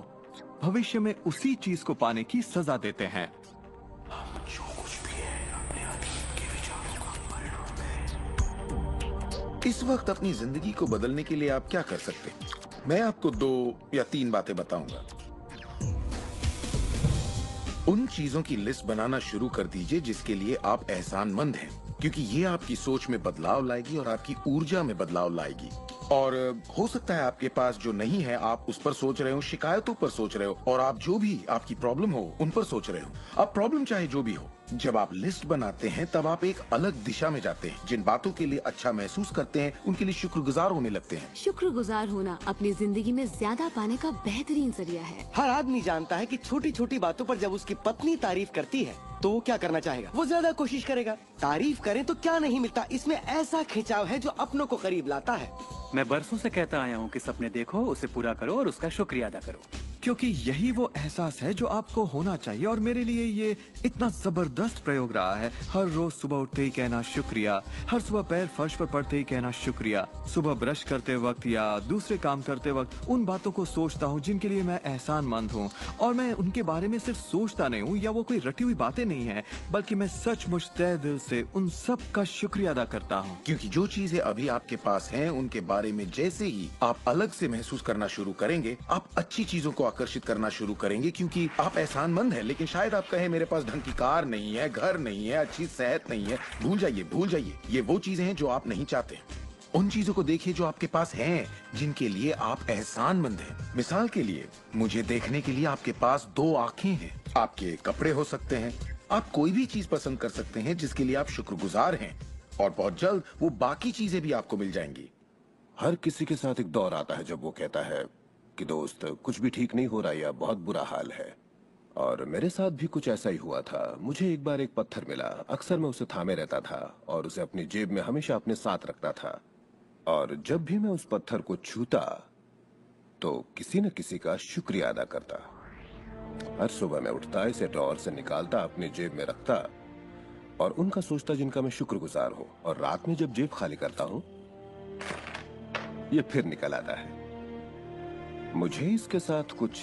भविष्य में उसी चीज को पाने की सजा देते हैं। इस वक्त अपनी जिंदगी को बदलने के लिए आप क्या कर सकते हैं? मैं आपको दो या तीन बातें बताऊंगा। उन चीजों की लिस्ट बनाना शुरू कर दीजिए जिसके लिए आप एहसानमंद हैं, क्योंकि ये आपकी सोच में बदलाव लाएगी और आपकी ऊर्जा में बदलाव लाएगी। और हो सकता है आपके पास जो नहीं है आप उस पर सोच रहे हो, शिकायतों पर सोच रहे हो, और आप जो भी आपकी प्रॉब्लम हो उन पर सोच रहे हो। अब प्रॉब्लम चाहे जो भी हो, जब आप लिस्ट बनाते हैं तब आप एक अलग दिशा में जाते हैं। जिन बातों के लिए अच्छा महसूस करते हैं उनके लिए शुक्रगुजार होने लगते हैं। शुक्रगुजार होना अपनी जिंदगी में ज्यादा पाने का बेहतरीन जरिया है। हर आदमी जानता है कि छोटी छोटी बातों पर जब उसकी पत्नी तारीफ करती है तो वो क्या करना चाहेगा? वो ज्यादा कोशिश करेगा। तारीफ करें तो क्या नहीं मिलता। इसमें ऐसा खिंचाव है जो अपनों को करीब लाता है। मैं बरसों से कहता आया हूँ कि सपने देखो, उसे पूरा करो और उसका शुक्रिया अदा करो, क्योंकि यही वो एहसास है जो आपको होना चाहिए। और मेरे लिए ये इतना जबरदस्त प्रयोग रहा है। हर रोज सुबह उठते ही कहना शुक्रिया, हर सुबह पैर फर्श पर पड़ते ही कहना शुक्रिया, सुबह ब्रश करते वक्त या दूसरे काम करते वक्त उन बातों को सोचता हूँ जिनके लिए मैं एहसानमंद हूँ। और मैं उनके बारे में सिर्फ सोचता नहीं हूँ या वो कोई रटी हुई बातें नहीं है, बल्कि मैं सचमुच तहे दिल से उन सब का शुक्रिया अदा करता हूँ। क्योंकि जो चीजें अभी आपके पास है उनके बारे में जैसे ही आप अलग से महसूस करना शुरू करेंगे, आप अच्छी चीजों को आकर्षित करना शुरू करेंगे क्योंकि आप एहसानमंद हैं। लेकिन शायद आप कहें मेरे पास ढंग की कार नहीं है, घर नहीं है, अच्छी सेहत नहीं है। भूल जाइए, भूल जाइए। ये वो चीजें हैं जो आप नहीं चाहते। उन चीजों को देखिए जो आपके पास हैं, जिनके लिए आप एहसानमंद हैं। मिसाल के लिए, मुझे देखने के लिए आपके पास दो आंखें हैं। आपके कपड़े हो सकते हैं। आप कोई भी चीज पसंद कर सकते हैं जिसके लिए आप शुक्रगुजार हैं, और बहुत जल्द वो बाकी चीजें भी आपको मिल जाएंगी। हर किसी के साथ एक दौर आता है जब वो कहता है कि दोस्त कुछ भी ठीक नहीं हो रहा या बहुत बुरा हाल है, और मेरे साथ भी कुछ ऐसा ही हुआ था। मुझे एक बार एक पत्थर मिला, अक्सर मैं उसे थामे रहता था और उसे अपनी जेब में हमेशा अपने साथ रखता था, और जब भी मैं उस पत्थर को छूता तो किसी न किसी का शुक्रिया अदा करता। हर सुबह मैं उठता, इसे ड्रॉअर से निकालता, अपनी जेब में रखता और उनका सोचता जिनका मैं शुक्रगुजार हूँ, और रात में जब जेब खाली करता हूँ ये फिर निकल आता है। मुझे इसके साथ कुछ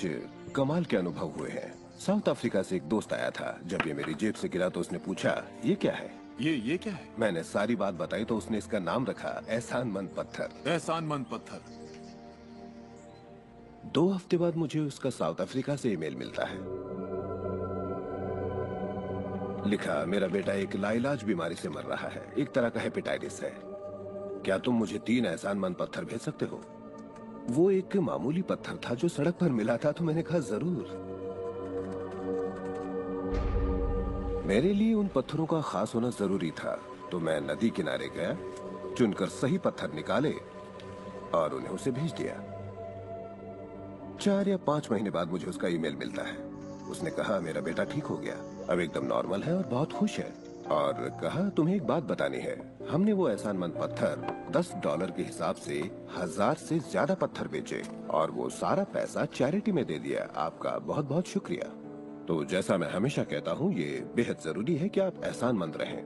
कमाल के अनुभव हुए हैं। साउथ अफ्रीका से एक दोस्त आया था। जब ये मेरी जेब से गिरा तो उसने पूछा ये क्या है, ये ये क्या है। मैंने सारी बात बताई तो उसने इसका नाम रखा एहसानमंद पत्थर। एहसानमंद पत्थर। दो हफ्ते बाद मुझे उसका साउथ अफ्रीका से ईमेल मिलता है। लिखा, मेरा बेटा एक लाइलाज बीमारी से मर रहा है, एक तरह का हेपेटाइटिस है। क्या तुम मुझे तीन एहसानमंद पत्थर भेज सकते हो? वो एक मामूली पत्थर था जो सड़क पर मिला था, तो मैंने कहा जरूर। मेरे लिए उन पत्थरों का खास होना जरूरी था, तो मैं नदी किनारे गया, चुनकर सही पत्थर निकाले और उन्हें उसे भेज दिया। चार या पांच महीने बाद मुझे उसका ईमेल मिलता है। उसने कहा मेरा बेटा ठीक हो गया, अब एकदम नॉर्मल है और बहुत खुश है, और कहा तुम्हें एक बात बतानी है, हमने वो एहसानमंद पत्थर दस डॉलर के हिसाब से हजार से ज्यादा पत्थर बेचे और वो सारा पैसा चैरिटी में दे दिया। आपका बहुत बहुत शुक्रिया। तो जैसा मैं हमेशा कहता हूँ, ये बेहद जरूरी है कि आप एहसानमंद रहें।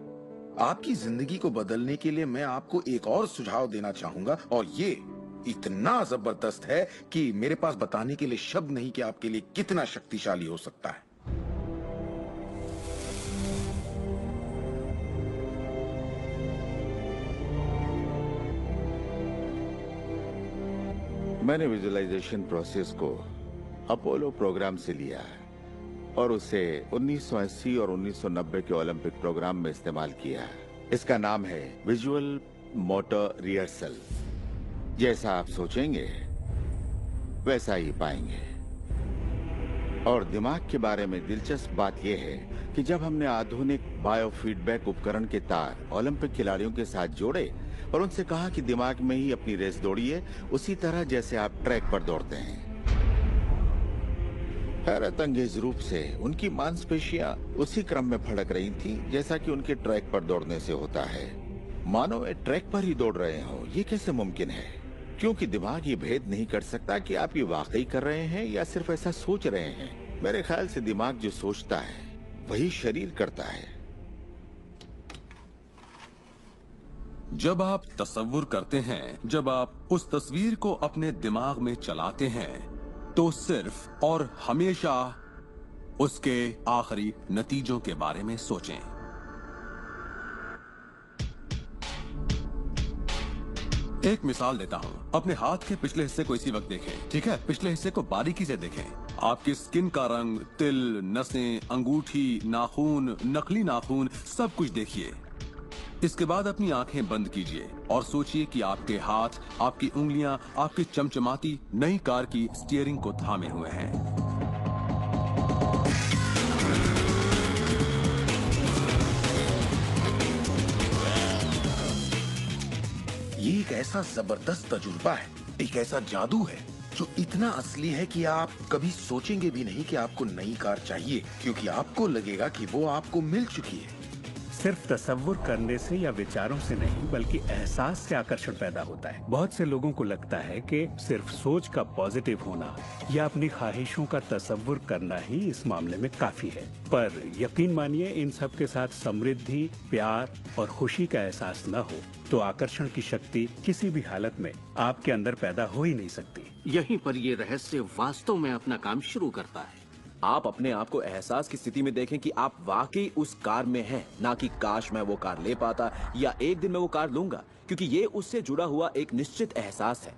आपकी जिंदगी को बदलने के लिए मैं आपको एक और सुझाव देना चाहूँगा, और ये इतना जबरदस्त है कि मेरे पास बताने के लिए शब्द नहीं कि आपके लिए कितना शक्तिशाली हो सकता है। मैंने विजुअलाइजेशन प्रोसेस को अपोलो प्रोग्राम से लिया है और उसे उन्नीस सौ अस्सी और उन्नीस सौ नब्बे के ओलंपिक प्रोग्राम में इस्तेमाल किया है। इसका नाम है विजुअल मोटर रिहर्सल। जैसा आप सोचेंगे वैसा ही पाएंगे। और दिमाग के बारे में दिलचस्प बात यह है कि जब हमने आधुनिक बायोफीडबैक उपकरण के तार ओलंपिक खिलाड़ियों के साथ जोड़े और उनसे कहा कि दिमाग में ही अपनी रेस दौड़िए, उसी तरह जैसे आप ट्रैक पर दौड़ते हैं, हैरत अंगेज रूप से उनकी मांसपेशियां उसी क्रम में फड़क रही थी जैसा कि उनके ट्रैक पर दौड़ने से होता है। मानो वे ट्रैक पर ही दौड़ रहे हो। ये कैसे मुमकिन है? क्योंकि दिमाग ये भेद नहीं कर सकता कि आप ये वाकई कर रहे हैं या सिर्फ ऐसा सोच रहे हैं। मेरे ख्याल से दिमाग जो सोचता है वही शरीर करता है। जब आप तस्वीर करते हैं, जब आप उस तस्वीर को अपने दिमाग में चलाते हैं, तो सिर्फ और हमेशा उसके आखिरी नतीजों के बारे में सोचें। एक मिसाल देता हूँ, अपने हाथ के पिछले हिस्से को इसी वक्त देखें, ठीक है? पिछले हिस्से को बारीकी से देखें। आपकी स्किन का रंग, तिल, नसें, अंगूठी, नाखून, नकली नाखून, सब कुछ देखिए। इसके बाद अपनी आंखें बंद कीजिए और सोचिए कि आपके हाथ, आपकी उंगलियां, आपकी चमचमाती नई कार की स्टीयरिंग को थामे हुए हैं। ये एक ऐसा जबरदस्त तजुर्बा है, एक ऐसा जादू है जो इतना असली है कि आप कभी सोचेंगे भी नहीं कि आपको नई कार चाहिए, क्योंकि आपको लगेगा कि वो आपको मिल चुकी है। सिर्फ तसव्वुर करने से या विचारों से नहीं, बल्कि एहसास से आकर्षण पैदा होता है। बहुत से लोगों को लगता है कि सिर्फ सोच का पॉजिटिव होना या अपनी ख्वाहिशों का तसव्वुर करना ही इस मामले में काफी है, पर यकीन मानिए इन सब के साथ समृद्धि, प्यार और खुशी का एहसास न हो तो आकर्षण की शक्ति किसी भी हालत में आपके अंदर पैदा हो ही नहीं सकती। यहीं पर ये रहस्य वास्तव में अपना काम शुरू करता है। आप अपने आप को एहसास की स्थिति में देखें कि आप वाकई उस कार में हैं, ना कि काश मैं वो कार ले पाता या एक दिन मैं वो कार लूंगा, क्योंकि ये उससे जुड़ा हुआ एक निश्चित एहसास है।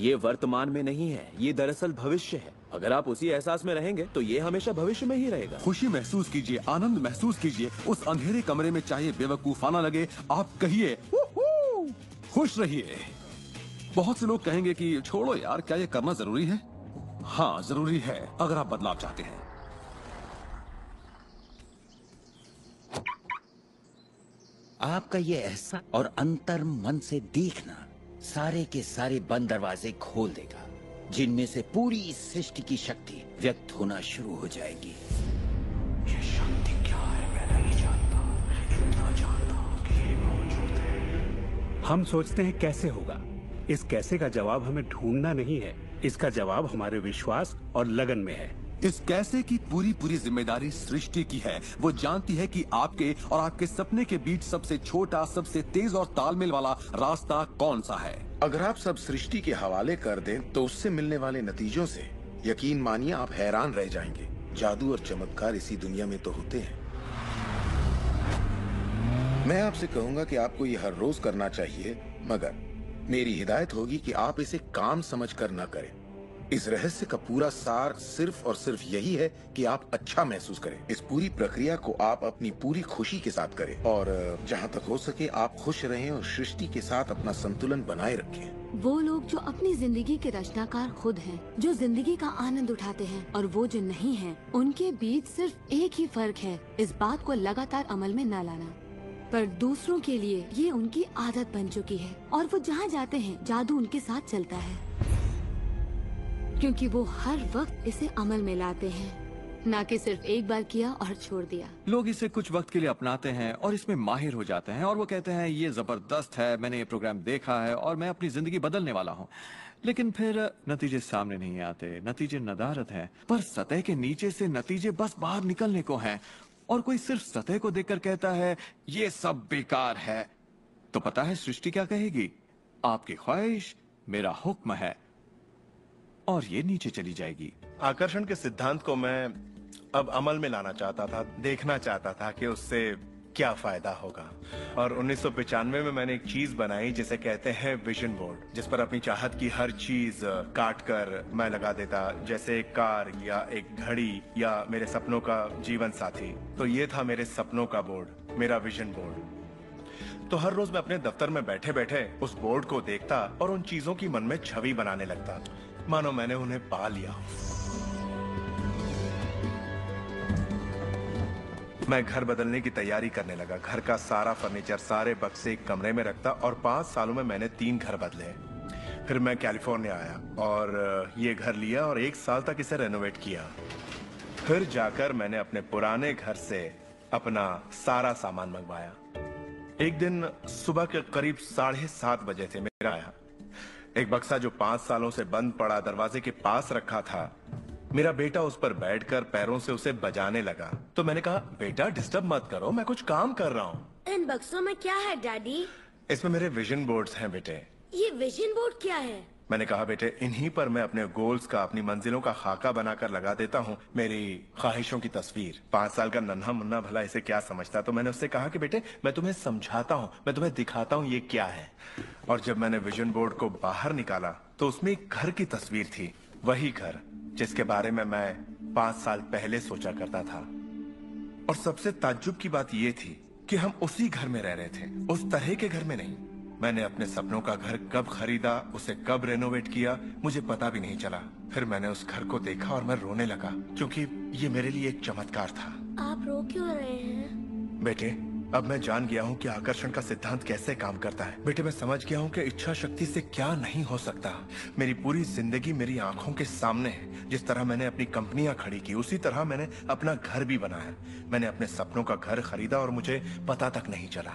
ये वर्तमान में नहीं है, ये दरअसल भविष्य है। अगर आप उसी एहसास में रहेंगे तो ये हमेशा भविष्य में ही रहेगा। खुशी महसूस कीजिए, आनंद महसूस कीजिए। उस अंधेरे कमरे में चाहे बेवकूफाना लगे, आप कहिए खुश रहिए। बहुत से लोग कहेंगे कि छोड़ो यार, क्या ये करना जरूरी है? हाँ जरूरी है, अगर आप बदलाव चाहते हैं। आपका ये एहसास और अंतर मन से देखना सारे के सारे बंद दरवाजे खोल देगा, जिनमें से पूरी सृष्टि की शक्ति व्यक्त होना शुरू हो जाएगी। ये शांति क्या है मैं नहीं जानता, इतना जानता कि ये मौजूद है। हम सोचते हैं कैसे होगा, इस कैसे का जवाब हमें ढूंढना नहीं है, इसका जवाब हमारे विश्वास और लगन में है। इस कैसे की पूरी पूरी जिम्मेदारी सृष्टि की है। वो जानती है कि आपके और आपके सपने के बीच सबसे छोटा, सबसे तेज और तालमेल वाला रास्ता कौन सा है। अगर आप सब सृष्टि के हवाले कर दें तो उससे मिलने वाले नतीजों से यकीन मानिए आप हैरान रह जाएंगे। जादू और चमत्कार इसी दुनिया में तो होते हैं। मैं आपसे कहूँगा कि आपको ये हर रोज करना चाहिए, मगर मेरी हिदायत होगी कि आप इसे काम समझ कर न करें। इस रहस्य का पूरा सार सिर्फ और सिर्फ यही है कि आप अच्छा महसूस करें। इस पूरी प्रक्रिया को आप अपनी पूरी खुशी के साथ करें और जहाँ तक हो सके आप खुश रहें और सृष्टि के साथ अपना संतुलन बनाए रखें। वो लोग जो अपनी जिंदगी के रचनाकार खुद हैं, जो जिंदगी का आनंद उठाते हैं, और वो जो नहीं हैं, उनके बीच सिर्फ एक ही फर्क है, इस बात को लगातार अमल में न लाना। पर दूसरों के लिए ये उनकी आदत बन चुकी है और वो जहाँ जाते हैं जादू उनके साथ चलता है, क्योंकि वो हर वक्त इसे अमल में लाते हैं, ना कि सिर्फ एक बार किया और छोड़ दिया। लोग इसे कुछ वक्त के लिए अपनाते हैं और इसमें माहिर हो जाते हैं और वो कहते हैं ये जबरदस्त है, मैंने ये प्रोग्राम देखा है और मैं अपनी जिंदगी बदलने वाला हूँ। लेकिन फिर नतीजे सामने नहीं आते, नतीजे नदारत हैं। पर सतह के नीचे से नतीजे बस बाहर निकलने को हैं और कोई सिर्फ सतह को देखकर कहता है ये सब बेकार है, तो पता है सृष्टि क्या कहेगी? आपकी ख्वाहिश मेरा हुक्म है, और ये नीचे चली जाएगी। आकर्षण के सिद्धांत को मैं अब अमल में लाना चाहता था, देखना चाहता था कि उससे क्या फायदा होगा। और उन्नीस सौ पिचानवे में मैंने एक चीज बनाई जिसे कहते हैं विजन बोर्ड, जिस पर अपनी चाहत की हर चीज काट कर मैं लगा देता, जैसे एक कार या एक घड़ी या मेरे सपनों का जीवन साथी। तो ये था मेरे सपनों का बोर्ड, मेरा विजन बोर्ड। तो हर रोज मैं अपने दफ्तर में बैठे बैठे उस बोर्ड को देखता और उन चीजों की मन में छवि बनाने लगता, मानो मैंने उन्हें पा लिया। मैं घर बदलने की तैयारी करने लगा, घर का सारा फर्नीचर, सारे बक्से एक कमरे में रखता, और पांच सालों में मैंने तीन घर बदले। फिर मैं कैलिफोर्निया आया और ये घर लिया और एक साल तक इसे रेनोवेट किया। फिर जाकर मैंने अपने पुराने घर से अपना सारा सामान मंगवाया। एक दिन सुबह के करीब साढ़े सात बजे थे मेरा आया। एक बक्सा जो पांच सालों से बंद पड़ा दरवाजे के पास रखा था, मेरा बेटा उस पर बैठकर पैरों से उसे बजाने लगा। तो मैंने कहा, बेटा डिस्टर्ब मत करो, मैं कुछ काम कर रहा हूँ। इन बक्सों में क्या है डैडी? इसमें मेरे विजन बोर्ड्स हैं बेटे। ये विजन बोर्ड क्या है? मैंने कहा, बेटे इन्हीं पर मैं अपने गोल्स का, अपनी मंजिलों का खाका बनाकर लगा देता हूँ, मेरी ख्वाहिशों की तस्वीर। पांच साल का नन्हा मुन्ना भला इसे क्या समझता। तो मैंने उससे कहा कि बेटे मैं तुम्हें समझाता हूँ, मैं तुम्हें दिखाता हूँ ये क्या है। और जब मैंने विजन बोर्ड को बाहर निकाला तो उसमें एक घर की तस्वीर थी, वही घर जिसके बारे में मैं पांच साल पहले सोचा करता था। और सबसे ताज्जुब की बात यह थी कि हम उसी घर में रह रहे थे, उस तरह के घर में नहीं। मैंने अपने सपनों का घर कब खरीदा, उसे कब रेनोवेट किया, मुझे पता भी नहीं चला। फिर मैंने उस घर को देखा और मैं रोने लगा, क्योंकि ये मेरे लिए एक चमत्कार था। आप रो क्यों रहे हैं? बेटे अब मैं जान गया हूँ कि आकर्षण का सिद्धांत कैसे काम करता है। बेटे मैं समझ गया हूँ कि इच्छा शक्ति से क्या नहीं हो सकता। मेरी पूरी जिंदगी मेरी आंखों के सामने है। जिस तरह मैंने अपनी कंपनियां खड़ी की, उसी तरह मैंने अपना घर भी बनाया। मैंने अपने सपनों का घर खरीदा और मुझे पता तक नहीं चला।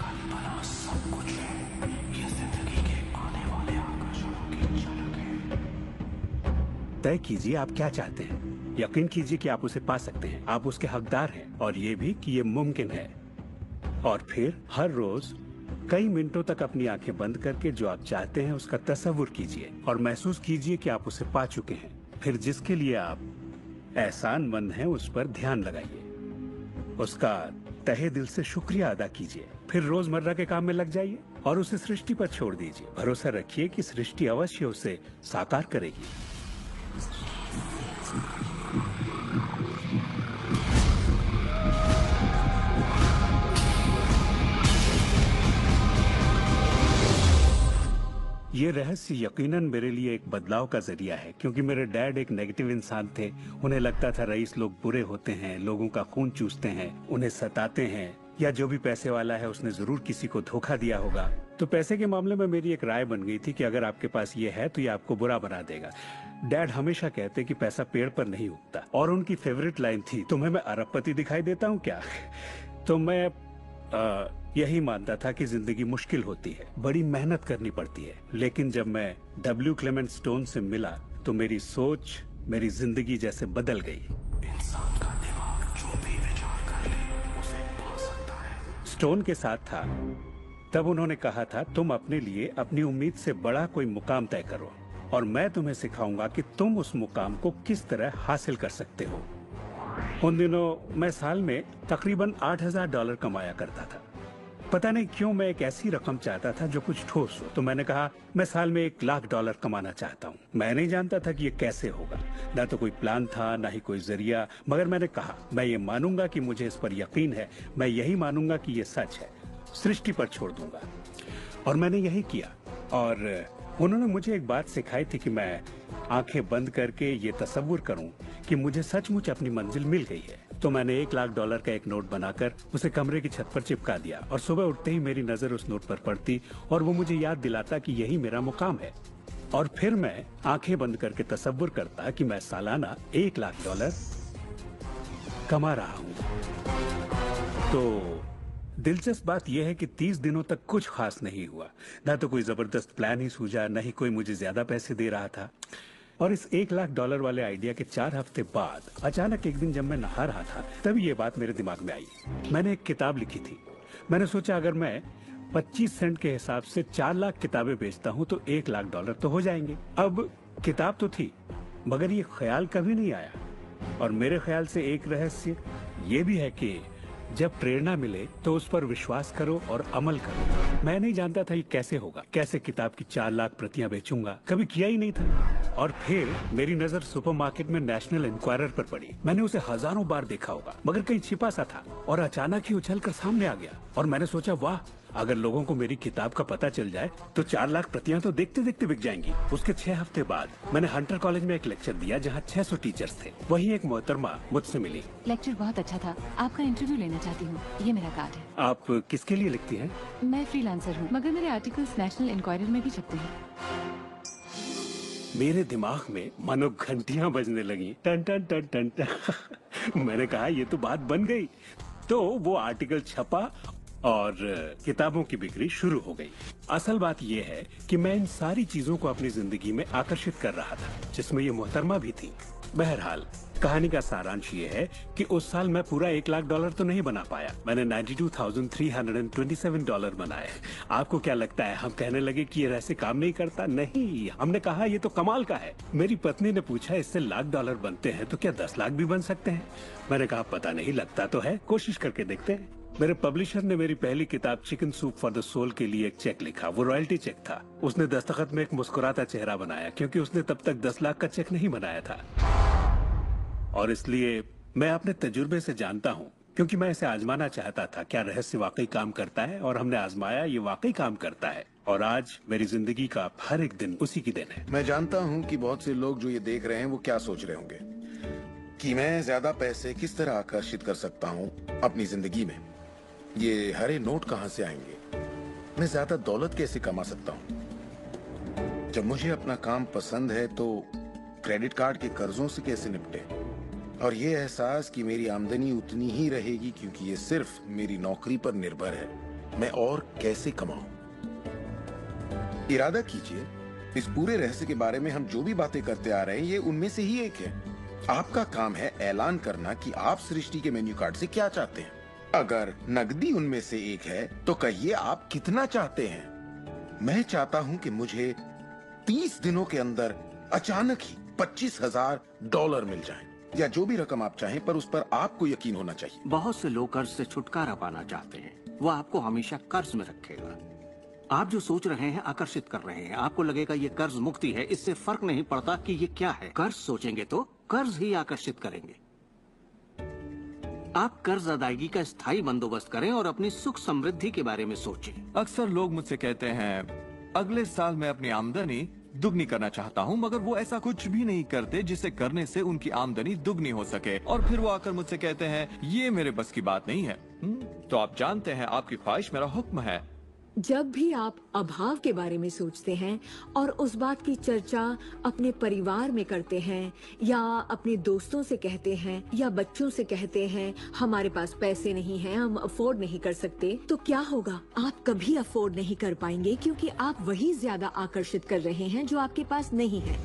कल्पना सब कुछ है, ये जिंदगी के आने वाले आकर्षणों की झलक है। तय कीजिए आप क्या चाहते हैं, यकीन कीजिए कि आप उसे पा सकते हैं, आप उसके हकदार हैं, और ये भी कि ये मुमकिन है। और फिर हर रोज कई मिनटों तक अपनी आंखें बंद करके जो आप चाहते हैं उसका तसव्वुर कीजिए और महसूस कीजिए कि आप उसे पा चुके हैं। फिर जिसके लिए आप एहसानमंद हैं उस पर ध्यान लगाइए, उसका तहे दिल से शुक्रिया अदा कीजिए, फिर रोजमर्रा के काम में लग जाइए और उसे सृष्टि पर छोड़ दीजिए। भरोसा रखिए कि सृष्टि अवश्य उसे साकार करेगी। ये रहस्य यकीनन मेरे लिए एक बदलाव का जरिया है, क्योंकि मेरे डैड एक नेगेटिव इंसान थे। उन्हें लगता था रईस लोग बुरे होते हैं, लोगों का खून चूसते हैं, उन्हें सताते हैं, या जो भी पैसे वाला है उसने जरूर किसी को धोखा दिया होगा। तो पैसे के मामले में मेरी एक राय बन गई थी कि अगर आपके पास ये है तो ये आपको बुरा बना देगा। डैड हमेशा कहते कि पैसा पेड़ पर नहीं उगता, और उनकी फेवरेट लाइन थी, तुम्हें मैं अरबपति दिखाई देता हूँ क्या? तो मैं आ, यही मानता था कि जिंदगी मुश्किल होती है, बड़ी मेहनत करनी पड़ती है। लेकिन जब मैं डब्ल्यू क्लेमेंट स्टोन से मिला तो मेरी सोच, मेरी जिंदगी जैसे बदल गई। इंसान का दिमाग जो भी विचार कर ले, उसे पा सकता है। स्टोन के साथ था तब उन्होंने कहा था, तुम अपने लिए अपनी उम्मीद से बड़ा कोई मुकाम तय करो और मैं तुम्हें सिखाऊंगा कि तुम उस मुकाम को किस तरह हासिल कर सकते हो। उन दिनों मैं साल में तकरीबन आठ हज़ार डॉलर कमाया करता था। पता नहीं क्यों मैं एक ऐसी रकम चाहता था जो कुछ ठोस हो। तो मैंने कहा मैं साल में एक लाख डॉलर कमाना चाहता हूँ। मैं नहीं जानता था कि ये कैसे होगा, ना तो कोई प्लान था ना ही कोई जरिया, मगर मैंने कहा मैं ये मानूंगा कि मुझे इस पर यकीन है, मैं यही मानूंगा कि ये सच है, सृष्टि पर छोड़ दूंगा। और मैंने यही किया। और उन्होंने मुझे एक बात सिखाई थी कि मैं आंखें बंद करके ये तसव्वुर करूं कि मुझे सचमुच अपनी मंजिल मिल गई है। तो मैंने एक लाख डॉलर का एक नोट बनाकर उसे कमरे की छत पर चिपका दिया और सुबह उठते ही मेरी नजर उस नोट पर पड़ती और वो मुझे याद दिलाता कि यही मेरा मुकाम है। और फिर मैं आंखें बंद करके तसव्वुर करता कि मैं सालाना एक लाख डॉलर कमा रहा हूँ। तो दिलचस्प बात यह है कि तीस दिनों तक कुछ खास नहीं हुआ, ना तो कोई जबरदस्त प्लान ही सूझा, ना ही कोई मुझे ज्यादा पैसे दे रहा था। और इस एक लाख डॉलर वाले आइडिया के चार हफ्ते बाद अचानक एक दिन जब मैं नहा रहा था तभी ये बात मेरे दिमाग में आई। मैंने एक किताब लिखी थी। मैंने सोचा अगर मैं पच्चीस सेंट के हिसाब से चार लाख किताबें बेचता हूँ तो एक लाख डॉलर तो हो जाएंगे। अब किताब तो थी मगर ये ख्याल कभी नहीं आया। और मेरे ख्याल से एक रहस्य ये भी है कि जब प्रेरणा मिले तो उस पर विश्वास करो और अमल करो। मैं नहीं जानता था ये कैसे होगा, कैसे किताब की चार लाख प्रतियां बेचूंगा, कभी किया ही नहीं था। और फिर मेरी नजर सुपरमार्केट में नेशनल इंक्वायरर पर पड़ी। मैंने उसे हजारों बार देखा होगा मगर कहीं छिपा सा था और अचानक ही उछल कर सामने आ गया। और मैंने सोचा वाह, अगर लोगों को मेरी किताब का पता चल जाए तो चार लाख प्रतियां तो देखते देखते बिक जाएंगी। उसके छह हफ्ते बाद मैंने हंटर कॉलेज में एक लेक्चर दिया जहां छह सौ टीचर्स थे। वहीं एक मोहतरमा मुझसे मिली। लेक्चर बहुत अच्छा था, आपका इंटरव्यू लेना चाहती हूँ, ये मेरा कार्ड है। आप किसके लिए लिखती हैं? मैं फ्रीलांसर हूँ मगर मेरे आर्टिकल्स नेशनल इंक्वायरर में भी छपते हैं। मेरे दिमाग में मानो घंटियां बजने लगी, टन टन टन टन टन। मैंने कहा ये तो बात बन गई। तो वो आर्टिकल छपा और किताबों की बिक्री शुरू हो गई। असल बात यह है कि मैं इन सारी चीजों को अपनी जिंदगी में आकर्षित कर रहा था जिसमें ये मोहतरमा भी थी। बहरहाल कहानी का सारांश ये है कि उस साल मैं पूरा एक लाख डॉलर तो नहीं बना पाया। मैंने बानवे हज़ार तीन सौ सत्ताईस डॉलर बनाए। आपको क्या लगता है हम कहने लगे कि ये रहस्य काम नहीं करता? नहीं, हमने कहा ये तो कमाल का है। मेरी पत्नी ने पूछा इससे लाख डॉलर बनते हैं तो क्या दस लाख भी बन सकते हैं? मैंने कहा पता नहीं, लगता तो है, कोशिश करके देखते हैं। मेरे पब्लिशर ने मेरी पहली किताब chicken soup for the soul के लिए एक चेक लिखा। वो रॉयल्टी चेक था। उसने दस्तखत में एक मुस्कुराता चेहरा बनाया क्योंकि उसने तब तक दस लाख का चेक नहीं बनाया था। और इसलिए मैं अपने तजुर्बे से जानता हूँ, क्योंकि मैं इसे आजमाना चाहता था, क्या रहस्य वाकई काम करता है। और हमने आजमाया, ये वाकई काम करता है। और आज मेरी जिंदगी का हर एक दिन उसी की दिन है। मैं जानता हूँ कि बहुत से लोग जो ये देख रहे हैं वो क्या सोच रहे होंगे कि मैं ज्यादा पैसे किस तरह आकर्षित कर सकता हूँ अपनी जिंदगी में, ये हरे नोट कहाँ से आएंगे, मैं ज्यादा दौलत कैसे कमा सकता हूँ, जब मुझे अपना काम पसंद है तो क्रेडिट कार्ड के कर्जों से कैसे निपटे, और ये एहसास कि मेरी आमदनी उतनी ही रहेगी क्योंकि ये सिर्फ मेरी नौकरी पर निर्भर है, मैं और कैसे कमाऊं। इरादा कीजिए, इस पूरे रहस्य के बारे में हम जो भी बातें करते आ रहे हैं ये उनमें से ही एक है। आपका काम है ऐलान करना कि आप सृष्टि के मेन्यू कार्ड से क्या चाहते हैं। अगर नकदी उनमें से एक है तो कहिए आप कितना चाहते हैं। मैं चाहता हूं कि मुझे तीस दिनों के अंदर अचानक ही पच्चीस हजार डॉलर मिल जाएं। या जो भी रकम आप चाहें, पर उस पर आपको यकीन होना चाहिए। बहुत से लोग कर्ज से छुटकारा पाना चाहते हैं, वह आपको हमेशा कर्ज में रखेगा। आप जो सोच रहे हैं आकर्षित कर रहे हैं। आपको लगेगा ये कर्ज मुक्ति है, इससे फर्क नहीं पड़ता कि ये क्या है। कर्ज सोचेंगे तो कर्ज ही आकर्षित करेंगे। आप कर्ज अदायगी का स्थायी बंदोबस्त करें और अपनी सुख समृद्धि के बारे में सोचें। अक्सर लोग मुझसे कहते हैं अगले साल मैं अपनी आमदनी दुगनी करना चाहता हूं, मगर वो ऐसा कुछ भी नहीं करते जिसे करने से उनकी आमदनी दुगनी हो सके, और फिर वो आकर मुझसे कहते हैं ये मेरे बस की बात नहीं है। तो आप जानते हैं आपकी ख्वाहिश मेरा हुक्म है। जब भी आप अभाव के बारे में सोचते हैं और उस बात की चर्चा अपने परिवार में करते हैं या अपने दोस्तों से कहते हैं या बच्चों से कहते हैं हमारे पास पैसे नहीं हैं, हम अफोर्ड नहीं कर सकते, तो क्या होगा? आप कभी अफोर्ड नहीं कर पाएंगे क्योंकि आप वही ज्यादा आकर्षित कर रहे हैं जो आपके पास नहीं है।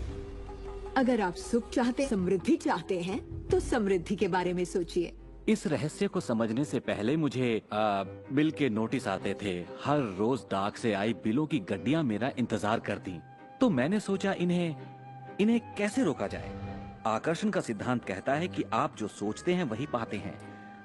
अगर आप सुख चाहते, समृद्धि चाहते हैं, तो समृद्धि के बारे में सोचिए। इस रहस्य को समझने से पहले मुझे आ, बिल के नोटिस आते थे। हर रोज डाक से आई बिलों की गड्डियां मेरा इंतजार करती, तो मैंने सोचा इन्हें इन्हें कैसे रोका जाए। आकर्षण का सिद्धांत कहता है कि आप जो सोचते हैं वही पाते हैं।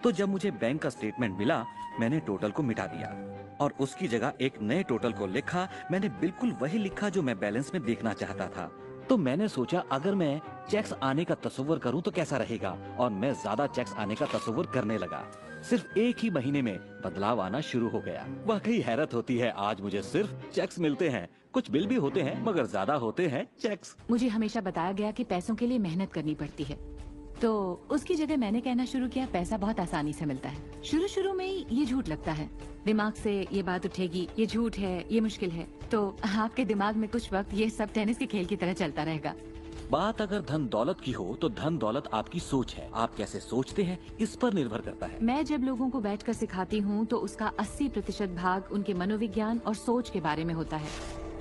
तो जब मुझे बैंक का स्टेटमेंट मिला, मैंने टोटल को मिटा दिया और उसकी जगह एक नए टोटल को लिखा। मैंने बिल्कुल वही लिखा जो मैं बैलेंस में देखना चाहता था। तो मैंने सोचा अगर मैं चेक्स आने का तस्वर करूं तो कैसा रहेगा, और मैं ज्यादा चेक्स आने का तस्वर करने लगा। सिर्फ एक ही महीने में बदलाव आना शुरू हो गया। वाकई हैरत होती है, आज मुझे सिर्फ चेक्स मिलते हैं। कुछ बिल भी होते हैं, मगर ज्यादा होते हैं चेक्स। मुझे हमेशा बताया गया कि पैसों के लिए मेहनत करनी पड़ती है, तो उसकी जगह मैंने कहना शुरू किया पैसा बहुत आसानी से मिलता है। शुरू शुरू में ये झूठ लगता है, दिमाग से ये बात उठेगी, ये झूठ है, ये मुश्किल है, तो आपके दिमाग में कुछ वक्त ये सब टेनिस के खेल की तरह चलता रहेगा। बात अगर धन दौलत की हो तो धन दौलत आपकी सोच है, आप कैसे सोचते हैं इस पर निर्भर करता है। मैं जब लोगों को बैठकर सिखाती हूँ तो उसका अस्सी प्रतिशत भाग उनके मनोविज्ञान और सोच के बारे में होता है।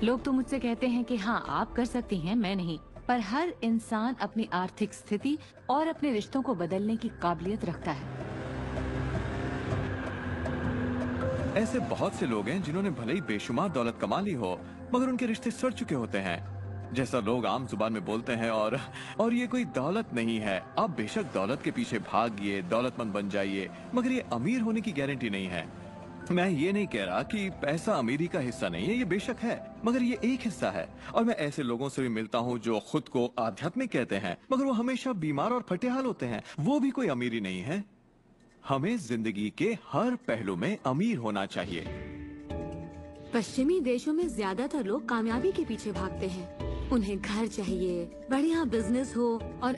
लोग तो मुझसे कहते हैं कि हाँ आप कर सकती हैं, मैं नहीं, पर हर इंसान अपनी आर्थिक स्थिति और अपने रिश्तों को बदलने की काबिलियत रखता है। ऐसे बहुत से लोग हैं जिन्होंने भले ही बेशुमार दौलत कमा ली हो, मगर उनके रिश्ते सड़ चुके होते हैं, जैसा लोग आम जुबान में बोलते हैं, और और ये कोई दौलत नहीं है। आप बेशक दौलत के पीछे भागिए, दौलतमंद बन जाइए, मगर ये अमीर होने की गारंटी नहीं है। मैं ये नहीं कह रहा कि पैसा अमीरी का हिस्सा नहीं है, ये बेशक है, मगर ये एक हिस्सा है। और मैं ऐसे लोगों से भी मिलता हूँ जो खुद को आध्यात्मिक कहते हैं, मगर वो हमेशा बीमार और फटेहाल होते हैं। वो भी कोई अमीरी नहीं है। हमें जिंदगी के हर पहलू में अमीर होना चाहिए। पश्चिमी देशों में ज्यादातर लोग कामयाबी के पीछे भागते हैं। उन्हें घर चाहिए, बढ़िया बिजनेस हो और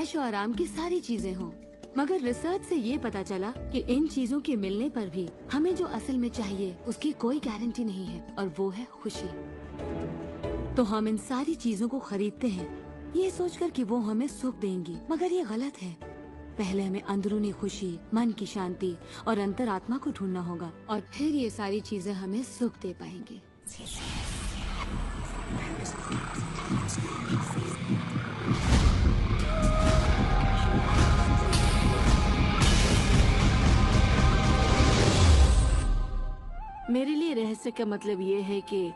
ऐशो आराम की सारी चीजें हों। मगर रिसर्च से ये पता चला कि इन चीजों के मिलने पर भी हमें जो असल में चाहिए उसकी कोई गारंटी नहीं है, और वो है खुशी। तो हम इन सारी चीजों को खरीदते हैं ये सोचकर कि वो हमें सुख देंगी, मगर ये गलत है। पहले हमें अंदरूनी खुशी, मन की शांति और अंतरात्मा को ढूंढना होगा, और फिर ये सारी चीजें हमें सुख दे पाएंगी। मेरे लिए रहस्य का मतलब ये है कि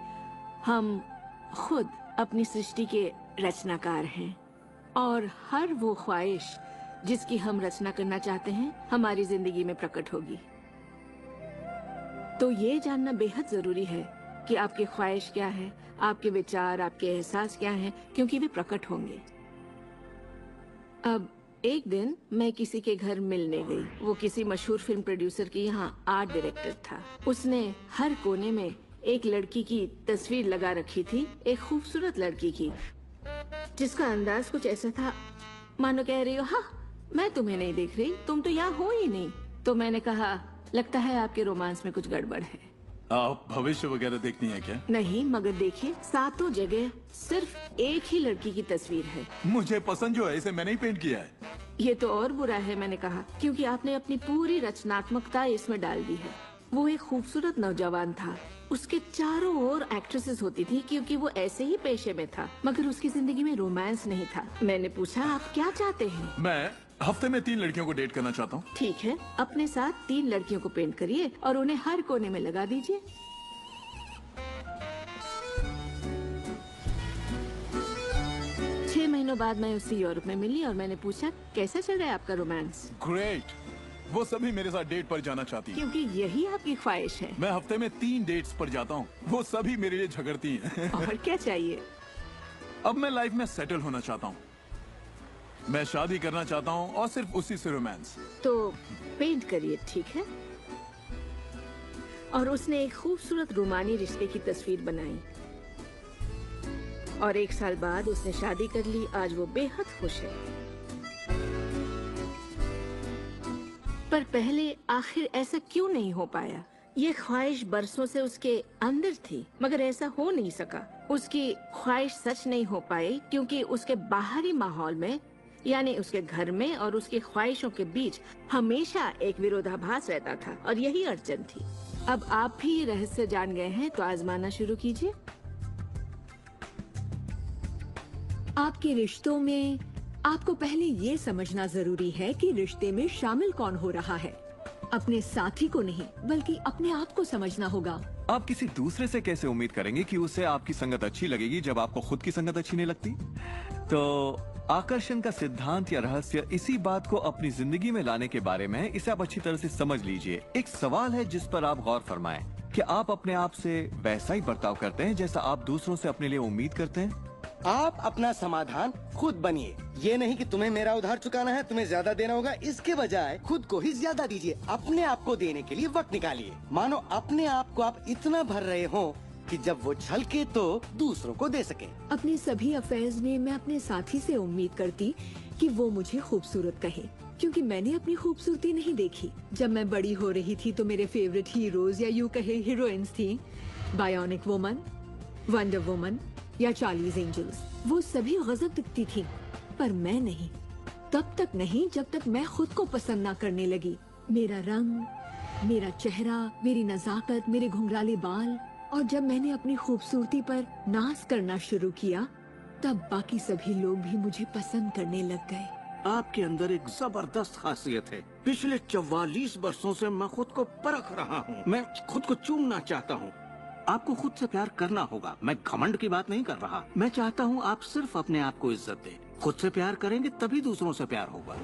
हम खुद अपनी सृष्टि के रचनाकार हैं, और हर वो ख्वाहिश जिसकी हम रचना करना चाहते हैं हमारी जिंदगी में प्रकट होगी। तो ये जानना बेहद जरूरी है कि आपकी ख्वाहिश क्या है, आपके विचार, आपके एहसास क्या हैं, क्योंकि वे प्रकट होंगे। अब एक दिन मैं किसी के घर मिलने गई। वो किसी मशहूर फिल्म प्रोड्यूसर के यहाँ आर्ट डायरेक्टर था। उसने हर कोने में एक लड़की की तस्वीर लगा रखी थी, एक खूबसूरत लड़की की, जिसका अंदाज कुछ ऐसा था मानो कह रही हो हाँ मैं तुम्हें नहीं देख रही, तुम तो यहाँ हो ही नहीं। तो मैंने कहा लगता है आपके रोमांस में कुछ गड़बड़ है। आप भविष्य वगैरह देखनी है क्या? नहीं, मगर देखिए सातों जगह सिर्फ एक ही लड़की की तस्वीर है। मुझे पसंद जो है इसे मैंने ही पेंट किया है। ये तो और बुरा है, मैंने कहा, क्योंकि आपने अपनी पूरी रचनात्मकता इसमें डाल दी है। वो एक खूबसूरत नौजवान था, उसके चारों ओर एक्ट्रेसेस होती थी क्योंकि वो ऐसे ही पेशे में था, मगर उसकी जिंदगी में रोमांस नहीं था। मैंने पूछा आप क्या चाहते हैं? मैं हफ्ते में तीन लड़कियों को डेट करना चाहता हूँ। ठीक है, अपने साथ तीन लड़कियों को पेंट करिए और उन्हें हर कोने में लगा दीजिए। छह महीनों बाद मैं उससे यूरोप में मिली और मैंने पूछा कैसा चल रहा है आपका रोमांस। ग्रेट, वो सभी मेरे साथ डेट पर जाना चाहती है क्योंकि यही आपकी ख्वाहिश है। मैं हफ्ते में तीन डेट्स पर जाता हूँ, वो सभी मेरे लिए झगड़ती हैं। और क्या चाहिए। अब मैं लाइफ में सेटल होना चाहता हूँ, मैं शादी करना चाहता हूँ और सिर्फ उसी से रोमांस। तो पेंट करिए, ठीक है। और उसने एक खूबसूरत रूमानी रिश्ते की तस्वीर बनाई और एक साल बाद उसने शादी कर ली। आज वो बेहद खुश है। पर पहले आखिर ऐसा क्यों नहीं हो पाया। ये ख्वाहिश बरसों से उसके अंदर थी मगर ऐसा हो नहीं सका। उसकी ख्वाहिश सच नहीं हो पाई क्योंकि उसके बाहरी माहौल में यानी उसके घर में और उसकी ख्वाहिशों के बीच हमेशा एक विरोधाभास रहता था और यही अड़चन थी। अब आप भी ये रहस्य जान गए हैं तो आजमाना शुरू कीजिए। आपके रिश्तों में आपको पहले ये समझना जरूरी है कि रिश्ते में शामिल कौन हो रहा है। अपने साथी को नहीं बल्कि अपने आप को समझना होगा। आप किसी दूसरे से कैसे उम्मीद करेंगे कि उसे आपकी संगत अच्छी लगेगी जब आपको खुद की संगत अच्छी नहीं लगती। तो आकर्षण का सिद्धांत या रहस्य इसी बात को अपनी जिंदगी में लाने के बारे में, इसे आप अच्छी तरह से समझ लीजिए। एक सवाल है जिस पर आप गौर फरमाएं कि आप अपने आप से वैसा ही बर्ताव करते हैं जैसा आप दूसरों से अपने लिए उम्मीद करते हैं। आप अपना समाधान खुद बनिए। ये नहीं कि तुम्हें मेरा उधार चुकाना है, तुम्हें ज्यादा देना होगा। इसके बजाय खुद को ही ज्यादा दीजिए। अपने आप को देने के लिए वक्त निकालिए। मानो अपने आप को आप इतना भर रहे हो कि जब वो छलके तो दूसरों को दे सके। अपने सभी अफेयर्स में मैं अपने साथी से उम्मीद करती कि वो मुझे खूबसूरत कहे क्योंकि मैंने अपनी खूबसूरती नहीं देखी। जब मैं बड़ी हो रही थी तो मेरे फेवरेट हीरोज या यूं कहे हीरोइंस थी, बायोनिक वुमन, वंडर वुमन या चार्लीज एंजल्स। वो सभी गजब दिखती थी पर मैं नहीं, तब तक नहीं जब तक मैं खुद को पसंद ना करने लगी। मेरा रंग, मेरा चेहरा, मेरी नजाकत, मेरे घुंघराले बाल। और जब मैंने अपनी खूबसूरती पर नाज करना शुरू किया तब बाकी सभी लोग भी मुझे पसंद करने लग गए। आपके अंदर एक जबरदस्त खासियत है। पिछले चौवालीस वर्षों से मैं खुद को परख रहा हूँ, मैं खुद को चूमना चाहता हूँ। आपको खुद से प्यार करना होगा। मैं घमंड की बात नहीं कर रहा। मैं चाहता हूँ आप सिर्फ अपने आप को इज्जत दें। खुद से प्यार करेंगे तभी दूसरों से प्यार होगा।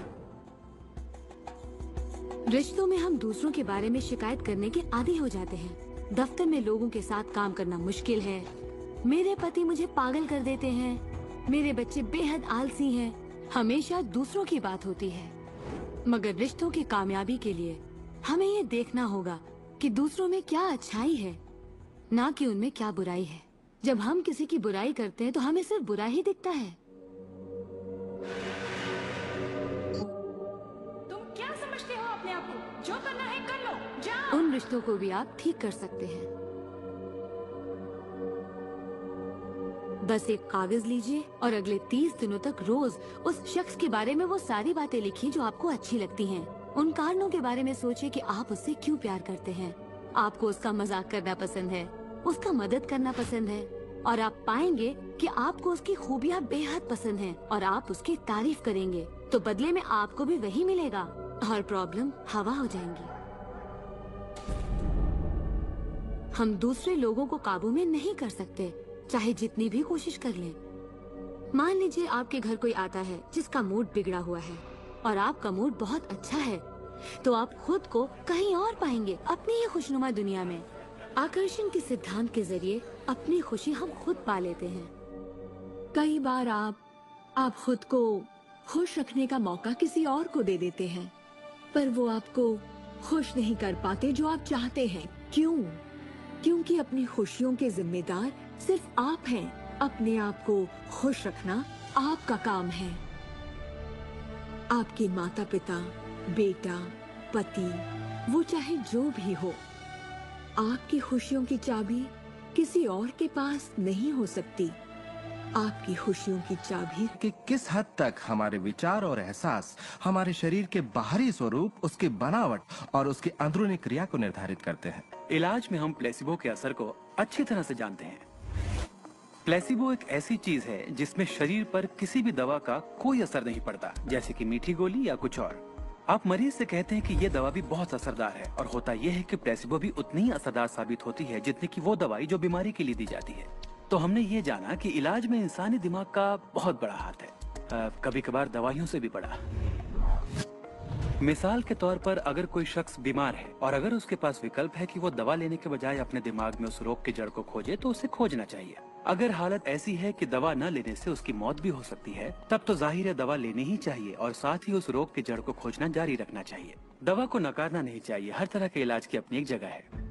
रिश्तों में हम दूसरों के बारे में शिकायत करने के आदी हो जाते हैं। दफ्तर में लोगों के साथ काम करना मुश्किल है। मेरे पति मुझे पागल कर देते हैं। मेरे बच्चे बेहद आलसी हैं। हमेशा दूसरों की बात होती है। मगर रिश्तों की कामयाबी के लिए हमें ये देखना होगा कि दूसरों में क्या अच्छाई है, ना कि उनमें क्या बुराई है। जब हम किसी की बुराई करते हैं तो हमें सिर्फ बुरा ही दिखता है। तुम क्या समझते हो अपने आप को? जो करना है कर लो, जाओ। उन रिश्तों को भी आप ठीक कर सकते हैं। बस एक कागज लीजिए और अगले तीस दिनों तक रोज उस शख्स के बारे में वो सारी बातें लिखिए जो आपको अच्छी लगती हैं। उन कारणों के बारे में सोचिए कि आप उससे क्यों प्यार करते हैं। आपको उसका मजाक करना पसंद है, उसका मदद करना पसंद है और आप पाएंगे कि आपको उसकी खूबियाँ बेहद पसंद हैं और आप उसकी तारीफ करेंगे तो बदले में आपको भी वही मिलेगा और प्रॉब्लम हवा हो जाएंगी। हम दूसरे लोगों को काबू में नहीं कर सकते चाहे जितनी भी कोशिश कर लें। मान लीजिए आपके घर कोई आता है जिसका मूड बिगड़ा हुआ है और आपका मूड बहुत अच्छा है तो आप खुद को कहीं और पाएंगे, अपनी ही खुशनुमा दुनिया में। आकर्षण के सिद्धांत के जरिए अपनी खुशी हम खुद पा लेते हैं। कई बार आप आप खुद को खुश रखने का मौका किसी और को दे देते हैं पर वो आपको खुश नहीं कर पाते जो आप चाहते हैं। क्यों? क्योंकि अपनी खुशियों के जिम्मेदार सिर्फ आप हैं। अपने आप को खुश रखना आपका काम है। आपके माता पिता, बेटा, पति, वो चाहे जो भी हो, आपकी खुशियों की चाबी किसी और के पास नहीं हो सकती। आपकी खुशियों की चाबी कि किस हद तक हमारे विचार और एहसास हमारे शरीर के बाहरी स्वरूप, उसकी बनावट और उसकी अंदरूनी क्रिया को निर्धारित करते हैं। इलाज में हम प्लेसिबो के असर को अच्छी तरह से जानते हैं। प्लेसिबो एक ऐसी चीज है जिसमें शरीर पर किसी भी दवा का कोई असर नहीं पड़ता, जैसे कि मीठी गोली या कुछ और। आप मरीज से कहते हैं कि ये दवा भी बहुत असरदार है और होता यह है कि प्लेसिबो भी उतनी ही असरदार साबित होती है जितनी कि वो दवाई जो बीमारी के लिए दी जाती है। तो हमने ये जाना कि इलाज में इंसानी दिमाग का बहुत बड़ा हाथ है। कभी कभार दवाइयों से भी बड़ा। मिसाल के तौर पर अगर कोई शख्स बीमार है और अगर उसके पास विकल्प है कि वो दवा लेने के बजाय अपने दिमाग में उस रोग की जड़ को खोजे तो उसे खोजना चाहिए। अगर हालत ऐसी है कि दवा न लेने से उसकी मौत भी हो सकती है तब तो जाहिर है दवा लेनी ही चाहिए और साथ ही उस रोग की जड़ को खोजना जारी रखना चाहिए। दवा को नकारना नहीं चाहिए। हर तरह के इलाज की अपनी एक जगह है।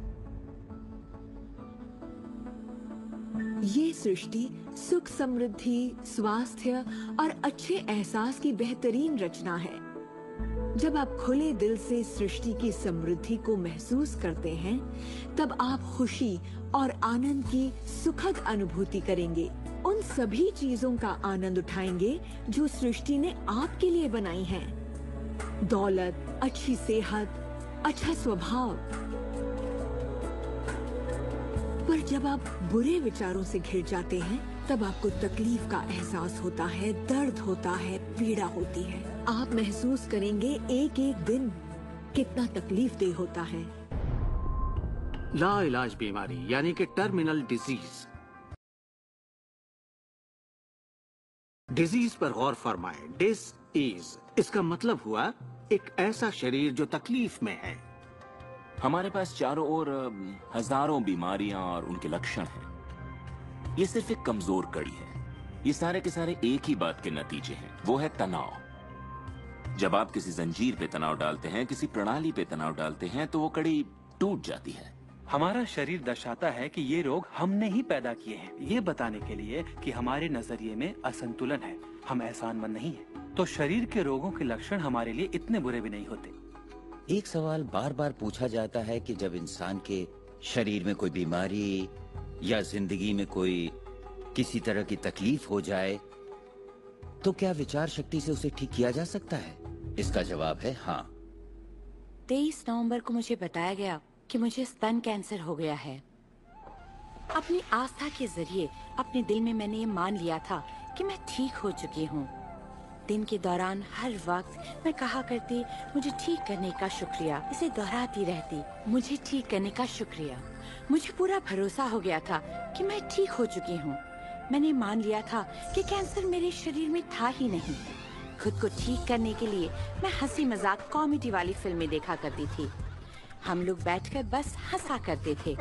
ये सृष्टि सुख समृद्धि स्वास्थ्य और अच्छे एहसास की बेहतरीन रचना है। जब आप खुले दिल से सृष्टि की समृद्धि को महसूस करते हैं तब आप खुशी और आनंद की सुखद अनुभूति करेंगे। उन सभी चीजों का आनंद उठाएंगे जो सृष्टि ने आपके लिए बनाई हैं। दौलत, अच्छी सेहत, अच्छा स्वभाव। पर जब आप बुरे विचारों से घिर जाते हैं तब आपको तकलीफ का एहसास होता है, दर्द होता है, पीड़ा होती है। आप महसूस करेंगे एक एक दिन कितना तकलीफ देह होता है। लाइलाज बीमारी यानी कि टर्मिनल डिजीज। डिजीज पर गौर फरमाए। डिस इज, इसका मतलब हुआ एक ऐसा शरीर जो तकलीफ में है। हमारे पास चारों ओर हजारों बीमारियां और उनके लक्षण हैं। ये सिर्फ एक कमजोर कड़ी है। ये सारे के सारे एक ही बात के नतीजे हैं, वो है तनाव। जब आप किसी जंजीर पे तनाव डालते हैं, किसी प्रणाली पे तनाव डालते हैं तो वो कड़ी टूट जाती है। हमारा शरीर दर्शाता है कि ये रोग हमने ही पैदा किए हैं, ये बताने के लिए कि हमारे नजरिए में असंतुलन है, हम एहसानमंद नहीं है। तो शरीर के रोगों के लक्षण हमारे लिए इतने बुरे भी नहीं होते। एक सवाल बार बार पूछा जाता है कि जब इंसान के शरीर में कोई बीमारी या जिंदगी में कोई किसी तरह की तकलीफ हो जाए तो क्या विचार शक्ति से उसे ठीक किया जा सकता है? इसका जवाब है हाँ। तेईस नवंबर को मुझे बताया गया कि मुझे स्तन कैंसर हो गया है। अपनी आस्था के जरिए अपने दिल में मैंने ये मान लिया था कि मैं ठीक हो चुकी हूँ। दिन के दौरान हर वक्त मैं कहा करती, मुझे ठीक करने का शुक्रिया। इसे दोहराती रहती, मुझे ठीक करने का शुक्रिया। मुझे पूरा भरोसा हो गया था कि मैं ठीक हो चुकी हूँ। मैंने मान लिया था कि कैंसर मेरे शरीर में था ही नहीं। खुद को ठीक करने के लिए मैं हंसी मजाक कॉमेडी वाली फिल्में देखा करती थी। हम लोग बैठकर बस हंसा करते थे।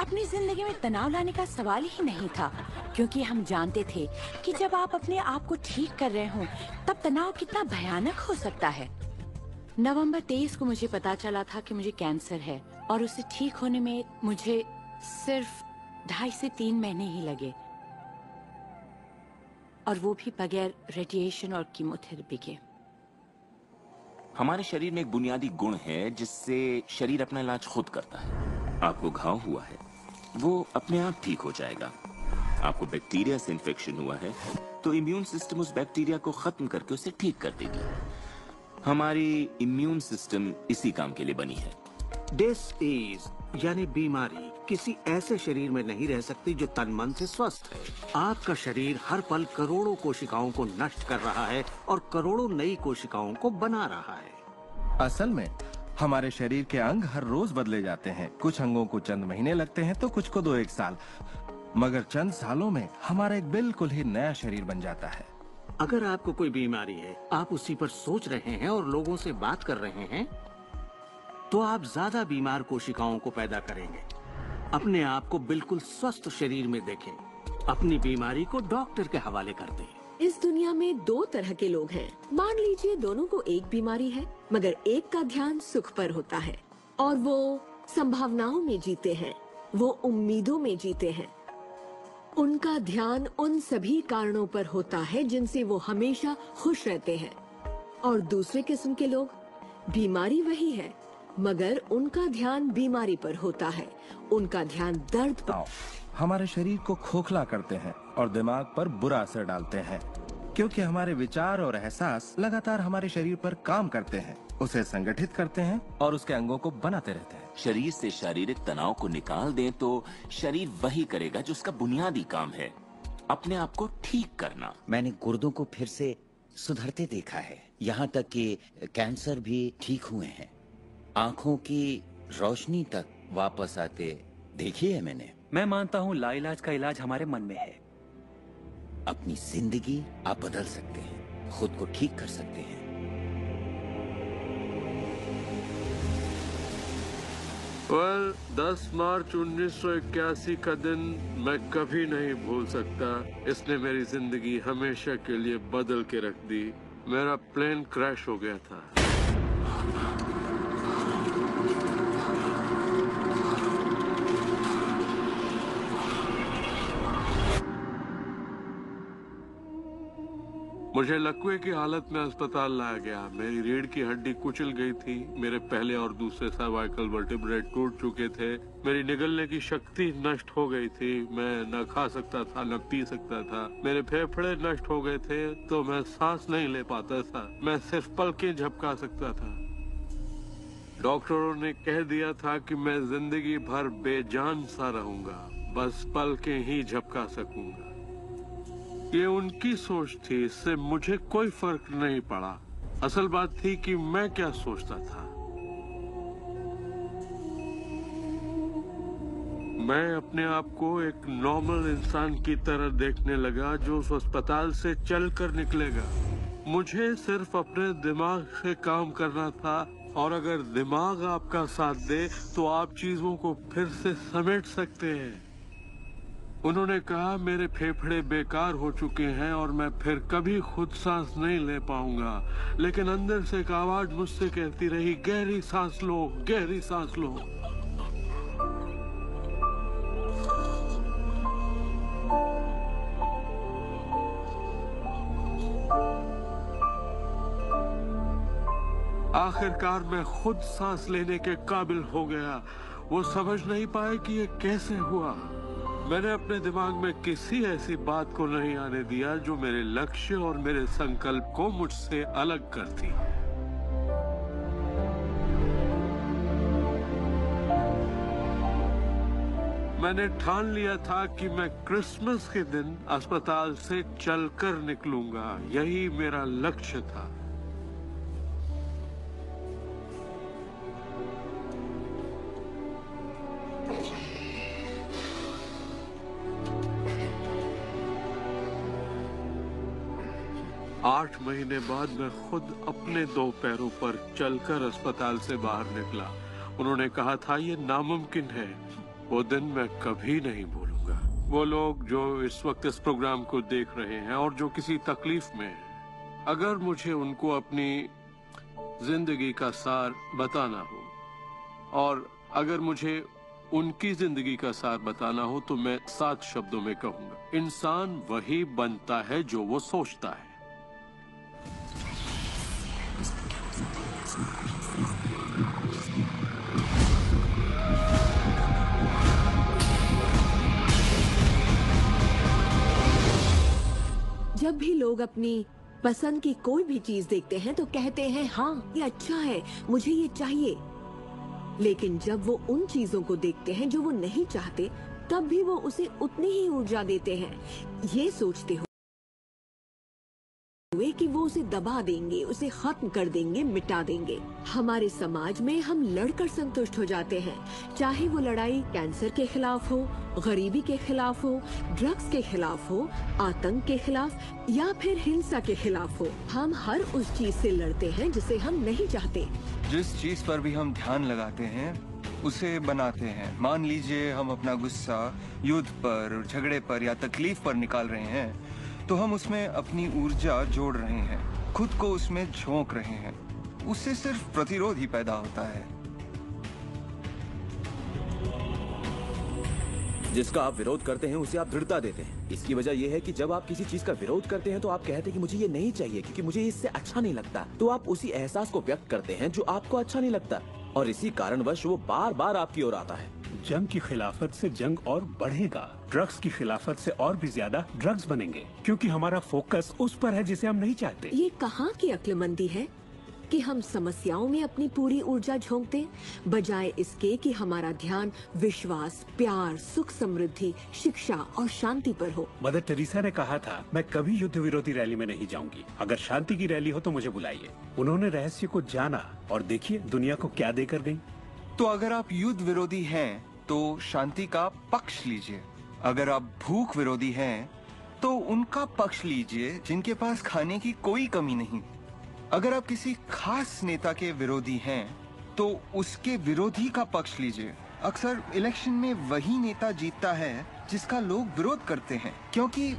अपनी जिंदगी में तनाव लाने का सवाल ही नहीं था क्योंकि हम जानते थे कि जब आप अपने आप को ठीक कर रहे हो तब तनाव कितना भयानक हो सकता है। नवंबर तेईस को मुझे पता चला था कि मुझे कैंसर है और उसे ठीक होने में मुझे सिर्फ ढाई से तीन महीने ही लगे, और वो भी बगैर रेडिएशन और कीमोथेरेपी के। हमारे शरीर में एक बुनियादी गुण है जिससे शरीर अपना इलाज खुद करता है। आपको घाव हुआ है, वो अपने आप ठीक हो जाएगा। आपको बैक्टीरिया से इन्फेक्शन हुआ है तो इम्यून सिस्टम उस बैक्टीरिया को खत्म करके उसे ठीक कर देगी। हमारी इम्यून सिस्टम इसी काम के लिए बनी है। डिसीज यानी बीमारी किसी ऐसे शरीर में नहीं रह सकती जो तन मन से स्वस्थ है। आपका शरीर हर पल करोड़ों कोशिकाओं को नष्ट कर रहा है और करोड़ों नई कोशिकाओं को बना रहा है। असल में हमारे शरीर के अंग हर रोज बदले जाते हैं। कुछ अंगों को चंद महीने लगते हैं तो कुछ को दो एक साल, मगर चंद सालों में हमारा एक बिल्कुल ही नया शरीर बन जाता है। अगर आपको कोई बीमारी है, आप उसी पर सोच रहे हैं और लोगों से बात कर रहे हैं तो आप ज्यादा बीमार कोशिकाओं को पैदा करेंगे। अपने आप को बिल्कुल स्वस्थ शरीर में देखें। अपनी बीमारी को डॉक्टर के हवाले कर दें। इस दुनिया में दो तरह के लोग हैं। मान लीजिए दोनों को एक बीमारी है, मगर एक का ध्यान सुख पर होता है और वो संभावनाओं में जीते हैं, वो उम्मीदों में जीते हैं। उनका ध्यान उन सभी कारणों पर होता है जिनसे वो हमेशा खुश रहते हैं। और दूसरे किस्म के लोग, बीमारी वही है मगर उनका ध्यान बीमारी पर होता है, उनका ध्यान दर्द पर। हमारे शरीर को खोखला करते हैं और दिमाग पर बुरा असर डालते हैं क्योंकि हमारे विचार और एहसास लगातार हमारे शरीर पर काम करते हैं, उसे संगठित करते हैं और उसके अंगों को बनाते रहते हैं। शरीर से शारीरिक तनाव को निकाल दें तो शरीर वही करेगा जो उसका बुनियादी काम है, अपने आप को ठीक करना। मैंने गुर्दों को फिर से सुधरते देखा है, यहाँ तक कि कैंसर भी ठीक हुए हैं। आँखों की रोशनी तक वापस आते देखी है मैंने। मैं मानता हूँ लाइलाज का इलाज हमारे मन में है। अपनी जिंदगी आप बदल सकते हैं, खुद को ठीक कर सकते हैं। well, दस मार्च उन्नीस सौ इक्यासी का दिन मैं कभी नहीं भूल सकता। इसने मेरी जिंदगी हमेशा के लिए बदल के रख दी। मेरा प्लेन क्रैश हो गया था। मुझे लकवे की हालत में अस्पताल लाया गया। मेरी रीढ़ की हड्डी कुचल गई थी। मेरे पहले और दूसरे सर्वाइकल वर्टिब्रा टूट चुके थे। मेरी निगलने की शक्ति नष्ट हो गई थी। मैं न खा सकता था न पी सकता था। मेरे फेफड़े नष्ट हो गए थे तो मैं सांस नहीं ले पाता था। मैं सिर्फ पलकें झपका सकता था। डॉक्टरों ने कह दिया था कि मैं जिंदगी भर बेजान सा रहूंगा, बस पलकें ही झपका सकूंगा। ये उनकी सोच थी, इससे मुझे कोई फर्क नहीं पड़ा। असल बात थी कि मैं क्या सोचता था। मैं अपने आप को एक नॉर्मल इंसान की तरह देखने लगा जो उस अस्पताल से चलकर निकलेगा। मुझे सिर्फ अपने दिमाग से काम करना था, और अगर दिमाग आपका साथ दे तो आप चीजों को फिर से समेट सकते हैं। उन्होंने कहा मेरे फेफड़े बेकार हो चुके हैं और मैं फिर कभी खुद सांस नहीं ले पाऊंगा, लेकिन अंदर से एक आवाज मुझसे कहती रही, गहरी सांस लो, गहरी सांस लो। आखिरकार मैं खुद सांस लेने के काबिल हो गया। वो समझ नहीं पाए कि ये कैसे हुआ। मैंने अपने दिमाग में किसी ऐसी बात को नहीं आने दिया जो मेरे लक्ष्य और मेरे संकल्प को मुझसे अलग करती। मैंने ठान लिया था कि मैं क्रिसमस के दिन अस्पताल से चलकर निकलूंगा। यही मेरा लक्ष्य था। आठ महीने बाद मैं खुद अपने दो पैरों पर चलकर अस्पताल से बाहर निकला। उन्होंने कहा था ये नामुमकिन है। वो दिन मैं कभी नहीं भूलूंगा। वो लोग जो इस वक्त इस प्रोग्राम को देख रहे हैं और जो किसी तकलीफ में हैं, अगर मुझे उनको अपनी जिंदगी का सार बताना हो और अगर मुझे उनकी जिंदगी का सार बताना हो तो मैं सात शब्दों में कहूँगा, इंसान वही बनता है जो वो सोचता है। जब भी लोग अपनी पसंद की कोई भी चीज देखते हैं तो कहते हैं हाँ ये अच्छा है, मुझे ये चाहिए। लेकिन जब वो उन चीजों को देखते हैं जो वो नहीं चाहते, तब भी वो उसे उतनी ही ऊर्जा देते हैं, ये सोचते हुए कि वो उसे दबा देंगे, उसे खत्म कर देंगे, मिटा देंगे। हमारे समाज में हम लड़कर संतुष्ट हो जाते हैं, चाहे वो लड़ाई कैंसर के खिलाफ हो, गरीबी के खिलाफ हो, ड्रग्स के खिलाफ हो, आतंक के खिलाफ या फिर हिंसा के खिलाफ हो। हम हर उस चीज से लड़ते हैं जिसे हम नहीं चाहते। जिस चीज पर भी हम ध्यान लगाते हैं उसे बनाते हैं। मान लीजिए हम अपना गुस्सा युद्ध पर, झगड़े पर या तकलीफ पर निकाल रहे हैं तो हम उसमें अपनी ऊर्जा जोड़ रहे हैं, खुद को उसमें झोंक रहे हैं। उससे सिर्फ प्रतिरोध ही पैदा होता है। जिसका आप विरोध करते हैं उसे आप दृढ़ता देते हैं। इसकी वजह यह है कि जब आप किसी चीज का विरोध करते हैं तो आप कहते हैं कि मुझे ये नहीं चाहिए क्योंकि मुझे इससे अच्छा नहीं लगता, तो आप उसी एहसास को व्यक्त करते हैं जो आपको अच्छा नहीं लगता, और इसी कारणवश वो बार बार आपकी ओर आता है। जंग की खिलाफत से जंग और बढ़ेगा, ड्रग्स की खिलाफत से और भी ज्यादा ड्रग्स बनेंगे, क्योंकि हमारा फोकस उस पर है जिसे हम नहीं चाहते। ये कहाँ की अक्लमंदी है कि हम समस्याओं में अपनी पूरी ऊर्जा झोंकते, बजाय इसके कि हमारा ध्यान विश्वास, प्यार, सुख समृद्धि, शिक्षा और शांति पर हो। मदर टेरेसा ने कहा था मैं कभी युद्ध विरोधी रैली में नहीं जाऊंगी, अगर शांति की रैली हो तो मुझे बुलाइए। उन्होंने रहस्य को जाना और देखिए दुनिया को क्या देकर गयी। तो अगर आप युद्ध विरोधी हैं तो शांति का पक्ष लीजिए। अगर आप भूख विरोधी हैं तो उनका पक्ष लीजिए जिनके पास खाने की कोई कमी नहीं। अगर आप किसी खास नेता के विरोधी हैं तो उसके विरोधी का पक्ष लीजिए। अक्सर इलेक्शन में वही नेता जीतता है जिसका लोग विरोध करते हैं, क्योंकि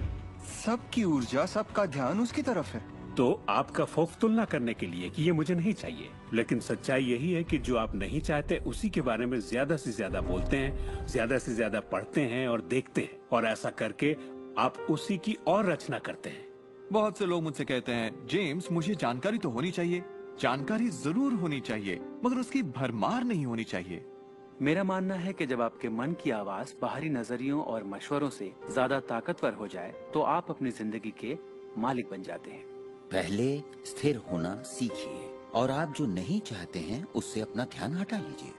सबकी ऊर्जा, सबका ध्यान उसकी तरफ है। तो आपका खौफ तुलना करने के लिए कि ये मुझे नहीं चाहिए, लेकिन सच्चाई यही है कि जो आप नहीं चाहते उसी के बारे में ज्यादा से ज्यादा बोलते हैं, ज्यादा से ज्यादा पढ़ते हैं और देखते हैं, और ऐसा करके आप उसी की और रचना करते हैं। बहुत से लोग मुझसे कहते हैं, जेम्स मुझे जानकारी तो होनी चाहिए, जानकारी जरूर होनी चाहिए, मगर उसकी भरमार नहीं होनी चाहिए। मेरा मानना है कि जब आपके मन की आवाज बाहरी नजरियों और मशवरों से ज्यादा ताकतवर हो जाए तो आप अपनी जिंदगी के मालिक बन जाते हैं। पहले स्थिर होना सीखिए और आप जो नहीं चाहते हैं उससे अपना ध्यान हटा लीजिए,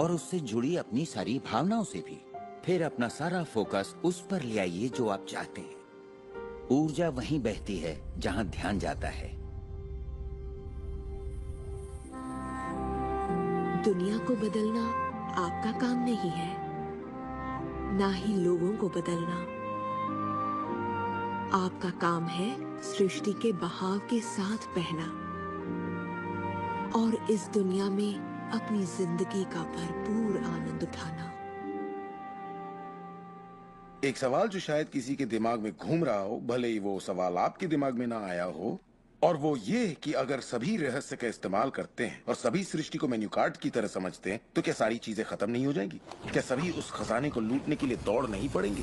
और उससे जुड़ी अपनी सारी भावनाओं से भी। फिर अपना सारा फोकस उस पर ले आइए जो आप चाहते हैं। ऊर्जा वहीं बहती है जहां ध्यान जाता है। दुनिया को बदलना आपका काम नहीं है, ना ही लोगों को बदलना। आपका काम है सृष्टि के बहाव के साथ बहना और इस दुनिया में अपनी जिंदगी का भरपूर आनंद उठाना। एक सवाल जो शायद किसी के दिमाग में घूम रहा हो, भले ही वो सवाल आपके दिमाग में ना आया हो, और वो ये कि अगर सभी रहस्य का इस्तेमाल करते हैं और सभी सृष्टि को मेन्यू कार्ड की तरह समझते हैं तो क्या सारी चीजें खत्म नहीं हो जाएंगी? क्या सभी उस खजाने को लूटने के लिए दौड़ नहीं पड़ेंगे?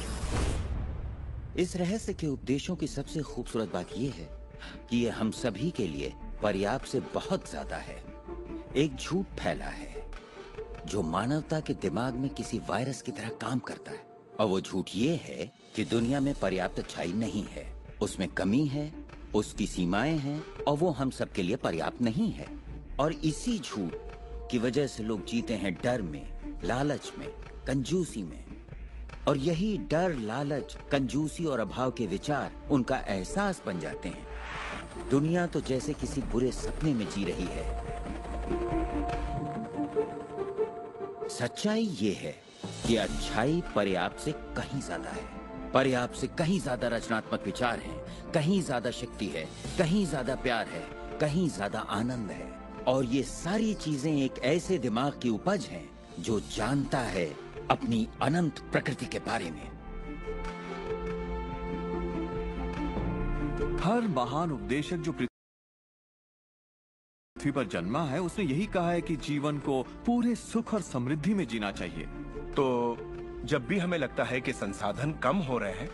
इस रहस्य के उपदेशों की सबसे खूबसूरत बात यह है कि ये हम सभी के लिए पर्याप्त से बहुत ज्यादा है। एक झूठ फैला है जो मानवता के दिमाग में किसी वायरस की तरह काम करता है, और वो झूठ ये है कि दुनिया में पर्याप्त अच्छाई नहीं है, उसमें कमी है, उसकी सीमाएं हैं, और वो हम सबके लिए पर्याप्त नहीं है। और इसी झूठ की वजह से लोग जीते हैं डर में, लालच में, कंजूसी में, और यही डर, लालच, कंजूसी और अभाव के विचार उनका एहसास बन जाते हैं। दुनिया तो जैसे किसी बुरे सपने में जी रही है। सच्चाई ये है कि अच्छाई पर्याप्त से कहीं ज्यादा है, पर्याप्त से कहीं ज्यादा रचनात्मक विचार हैं, कहीं ज्यादा शक्ति है, कहीं ज्यादा प्यार है, कहीं ज्यादा आनंद है, और ये सारी चीजें एक ऐसे दिमाग की उपज हैं जो जानता है अपनी अनंत प्रकृति के बारे में। हर महान उपदेशक जो पृथ्वी पर जन्मा है उसने यही कहा है कि जीवन को पूरे सुख और समृद्धि में जीना चाहिए। तो जब भी हमें लगता है कि संसाधन कम हो रहे हैं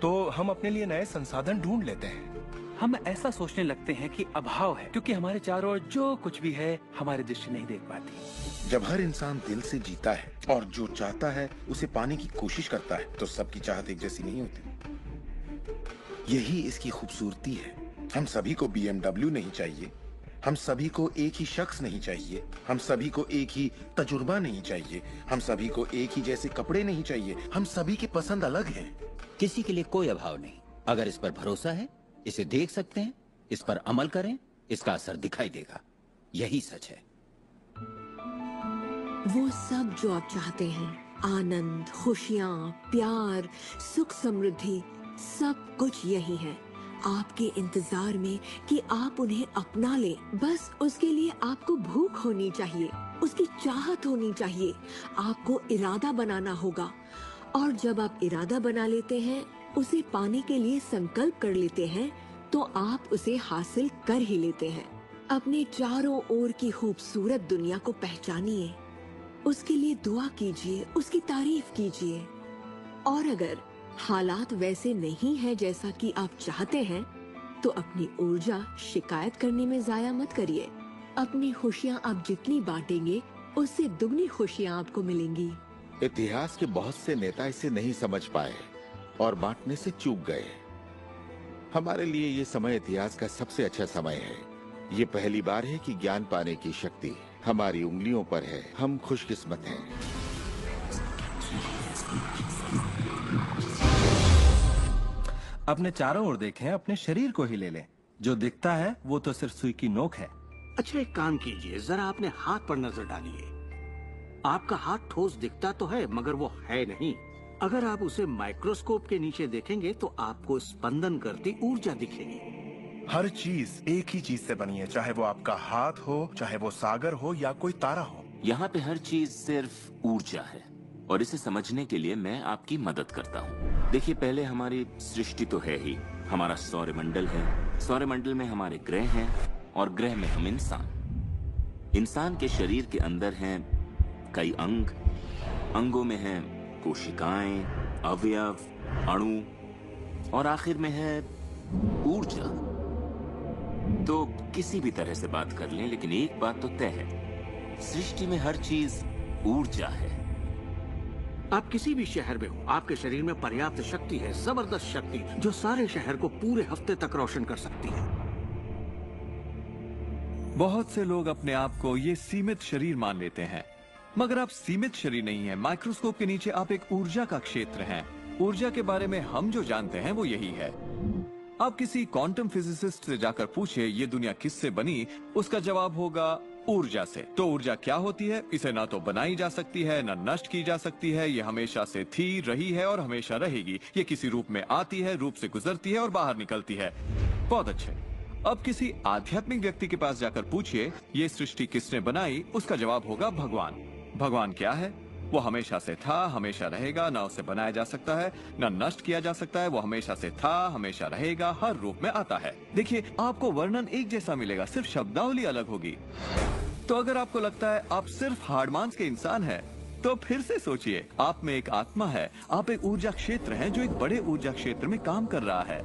तो हम अपने लिए नए संसाधन ढूंढ लेते हैं। हम ऐसा सोचने लगते हैं कि अभाव है, क्योंकि हमारे चारों ओर जो कुछ भी है हमारे दृष्टि नहीं देख पाती। जब हर इंसान दिल से जीता है और जो चाहता है उसे पाने की कोशिश करता है तो सबकी चाहत एक जैसी नहीं होती। यही इसकी खूबसूरती है। हम सभी को बी एम डब्ल्यू नहीं चाहिए, हम सभी को एक ही शख्स नहीं चाहिए, हम सभी को एक ही तजुर्बा नहीं चाहिए, हम सभी को एक ही जैसे कपड़े नहीं चाहिए, हम सभी की पसंद अलग है। किसी के लिए कोई अभाव नहीं। अगर इस पर भरोसा है, इसे देख सकते हैं, इस पर अमल करें, इसका असर दिखाई देगा। यही सच है। वो सब जो आप चाहते हैं, आनंद, खुशियां, प्यार, सुख, समृद्धि, सब कुछ यही है आपके इंतजार में कि आप उन्हें अपना लें। बस उसके लिए आपको भूख होनी चाहिए, उसकी चाहत होनी चाहिए, आपको इरादा बनाना होगा, और जब आप इरादा बना लेते हैं, उसे पाने के लिए संकल्प कर लेते हैं, तो आप उसे हासिल कर ही लेते हैं। अपने चारों ओर की खूबसूरत दुनिया को पहचानिए, उसके लिए दुआ कीजिए, उसकी तारीफ कीजिए, और अगर हालात वैसे नहीं है जैसा कि आप चाहते हैं तो अपनी ऊर्जा शिकायत करने में जाया मत करिए। अपनी खुशियां आप जितनी बांटेंगे उससे दुगनी खुशियां आपको मिलेंगी। इतिहास के बहुत से नेता इसे नहीं समझ पाए और बांटने से चूक गए। हमारे लिए ये समय इतिहास का सबसे अच्छा समय है। ये पहली बार है कि ज्ञान पाने की शक्ति हमारी उंगलियों पर है। हम खुशकिस्मत हैं। अपने चारों ओर देखें, अपने शरीर को ही ले लें। जो दिखता है वो तो सिर्फ सुई की नोक है। अच्छा, एक काम कीजिए, जरा अपने हाथ पर नजर डालिए। आपका हाथ ठोस दिखता तो है मगर वो है नहीं। अगर आप उसे माइक्रोस्कोप के नीचे देखेंगे तो आपको स्पंदन करती ऊर्जा दिखेगी। हर चीज एक ही चीज से बनी है, चाहे वो आपका हाथ हो, चाहे वो सागर हो या कोई तारा हो। यहाँ पे हर चीज सिर्फ ऊर्जा है और इसे समझने के लिए मैं आपकी मदद करता हूँ। देखिए, पहले हमारी सृष्टि तो है ही, हमारा सौरमंडल है, सौरमंडल में हमारे ग्रह हैं और ग्रह में हम इंसान। इंसान के शरीर के अंदर हैं कई अंग, अंगों में हैं कोशिकाएं, अवयव, अणु और आखिर में है ऊर्जा। तो किसी भी तरह से बात कर लें, लेकिन एक बात तो तय है, सृष्टि में हर चीज ऊर्जा है। आप किसी भी शहर में हो, आपके शरीर में पर्याप्त शक्ति है, जबरदस्त शक्ति जो सारे शहर को पूरे हफ्ते तक रोशन कर सकती है। बहुत से लोग अपने आप को ये सीमित शरीर मान लेते हैं, मगर आप सीमित शरीर नहीं है। माइक्रोस्कोप के नीचे आप एक ऊर्जा का क्षेत्र है। ऊर्जा के बारे में हम जो जानते हैं वो यही है। आप किसी क्वांटम फिजिसिस्ट से जाकर पूछे ये दुनिया किससे बनी, उसका जवाब होगा ऊर्जा से। तो ऊर्जा क्या होती है? इसे ना तो बनाई जा सकती है, ना नष्ट की जा सकती है। ये हमेशा से थी, रही है और हमेशा रहेगी। ये किसी रूप में आती है, रूप से गुजरती है और बाहर निकलती है। बहुत अच्छे। अब किसी आध्यात्मिक व्यक्ति के पास जाकर पूछिए ये सृष्टि किसने बनाई, उसका जवाब होगा भगवान। भगवान क्या है? वो हमेशा से था, हमेशा रहेगा। ना उसे बनाया जा सकता है, ना नष्ट किया जा सकता है। वो हमेशा से था, हमेशा रहेगा, हर रूप में आता है। देखिए, आपको वर्णन एक जैसा मिलेगा, सिर्फ शब्दावली अलग होगी। तो अगर आपको लगता है आप सिर्फ हार्ड मांस के इंसान हैं, तो फिर से सोचिए। आप में एक आत्मा है, आप एक ऊर्जा क्षेत्र है जो एक बड़े ऊर्जा क्षेत्र में काम कर रहा है।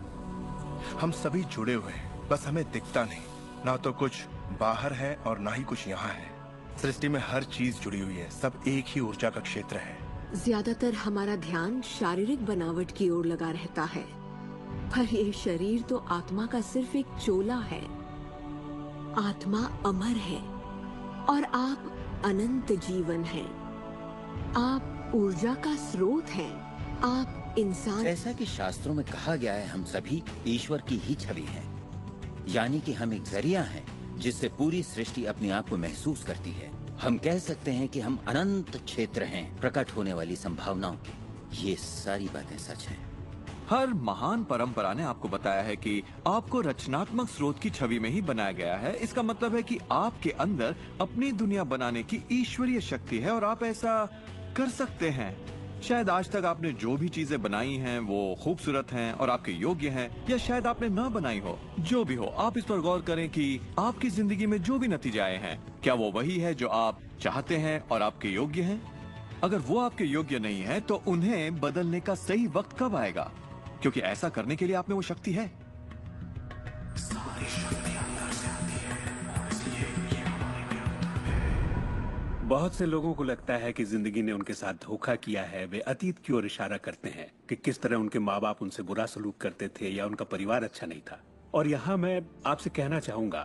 हम सभी जुड़े हुए हैं, बस हमें दिखता नहीं। ना तो कुछ बाहर है और ना ही कुछ यहाँ है। सृष्टि में हर चीज जुड़ी हुई है, सब एक ही ऊर्जा का क्षेत्र है। ज्यादातर हमारा ध्यान शारीरिक बनावट की ओर लगा रहता है, पर ये शरीर तो आत्मा का सिर्फ एक चोला है। आत्मा अमर है और आप अनंत जीवन हैं। आप ऊर्जा का स्रोत हैं, आप इंसान। जैसा कि शास्त्रों में कहा गया है, हम सभी ईश्वर की ही छवि हैं, यानी कि हम एक जरिया हैं जिससे पूरी सृष्टि अपने आप को महसूस करती है। हम कह सकते हैं कि हम अनंत क्षेत्र हैं, प्रकट होने वाली संभावनाओं की। ये सारी बातें सच हैं। हर महान परंपरा ने आपको बताया है कि आपको रचनात्मक स्रोत की छवि में ही बनाया गया है। इसका मतलब है कि आपके अंदर अपनी दुनिया बनाने की ईश्वरीय शक्ति है और आप ऐसा कर सकते हैं। शायद आज तक आपने जो भी चीजें बनाई हैं वो खूबसूरत हैं और आपके योग्य हैं, या शायद आपने ना बनाई हो। जो भी हो, आप इस पर गौर करें कि आपकी जिंदगी में जो भी नतीजे आए हैं, क्या वो वही है जो आप चाहते हैं और आपके योग्य हैं? अगर वो आपके योग्य नहीं है तो उन्हें बदलने का सही वक्त कब आएगा? क्योंकि ऐसा करने के लिए आप में वो शक्ति है। बहुत से लोगों को लगता है कि जिंदगी ने उनके साथ धोखा किया है। वे अतीत की ओर इशारा करते हैं कि किस तरह उनके माँ बाप उनसे बुरा सलूक करते थे या उनका परिवार अच्छा नहीं था। और यहाँ मैं आपसे कहना चाहूंगा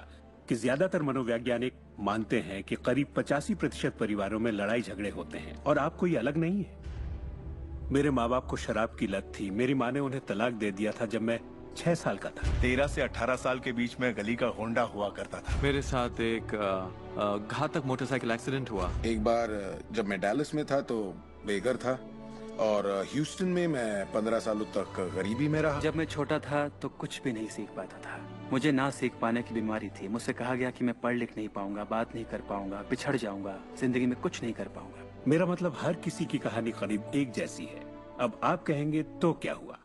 कि ज्यादातर मनोवैज्ञानिक मानते हैं कि करीब पचासी प्रतिशत परिवारों में लड़ाई झगड़े होते हैं और आपको ये अलग नहीं है। मेरे माँ बाप को शराब की लत थी। मेरी माँ ने उन्हें तलाक दे दिया था जब मैं छह साल का था। तेरह से अठारह साल के बीच में गली का होंडा हुआ करता था। मेरे साथ एक घातक मोटरसाइकिल एक्सीडेंट हुआ। एक बार जब मैं डैलस में था तो बेघर था और ह्यूस्टन में मैं पंद्रह सालों तक गरीबी में रहा। जब मैं छोटा था तो कुछ भी नहीं सीख पाता था। मुझे ना सीख पाने की बीमारी थी। मुझसे कहा गया कि मैं पढ़ लिख नहीं पाऊंगा, बात नहीं कर पाऊंगा, पिछड़ जाऊंगा, जिंदगी में कुछ नहीं कर पाऊंगा। मेरा मतलब हर किसी की कहानी करीब एक जैसी है। अब आप कहेंगे तो क्या हुआ,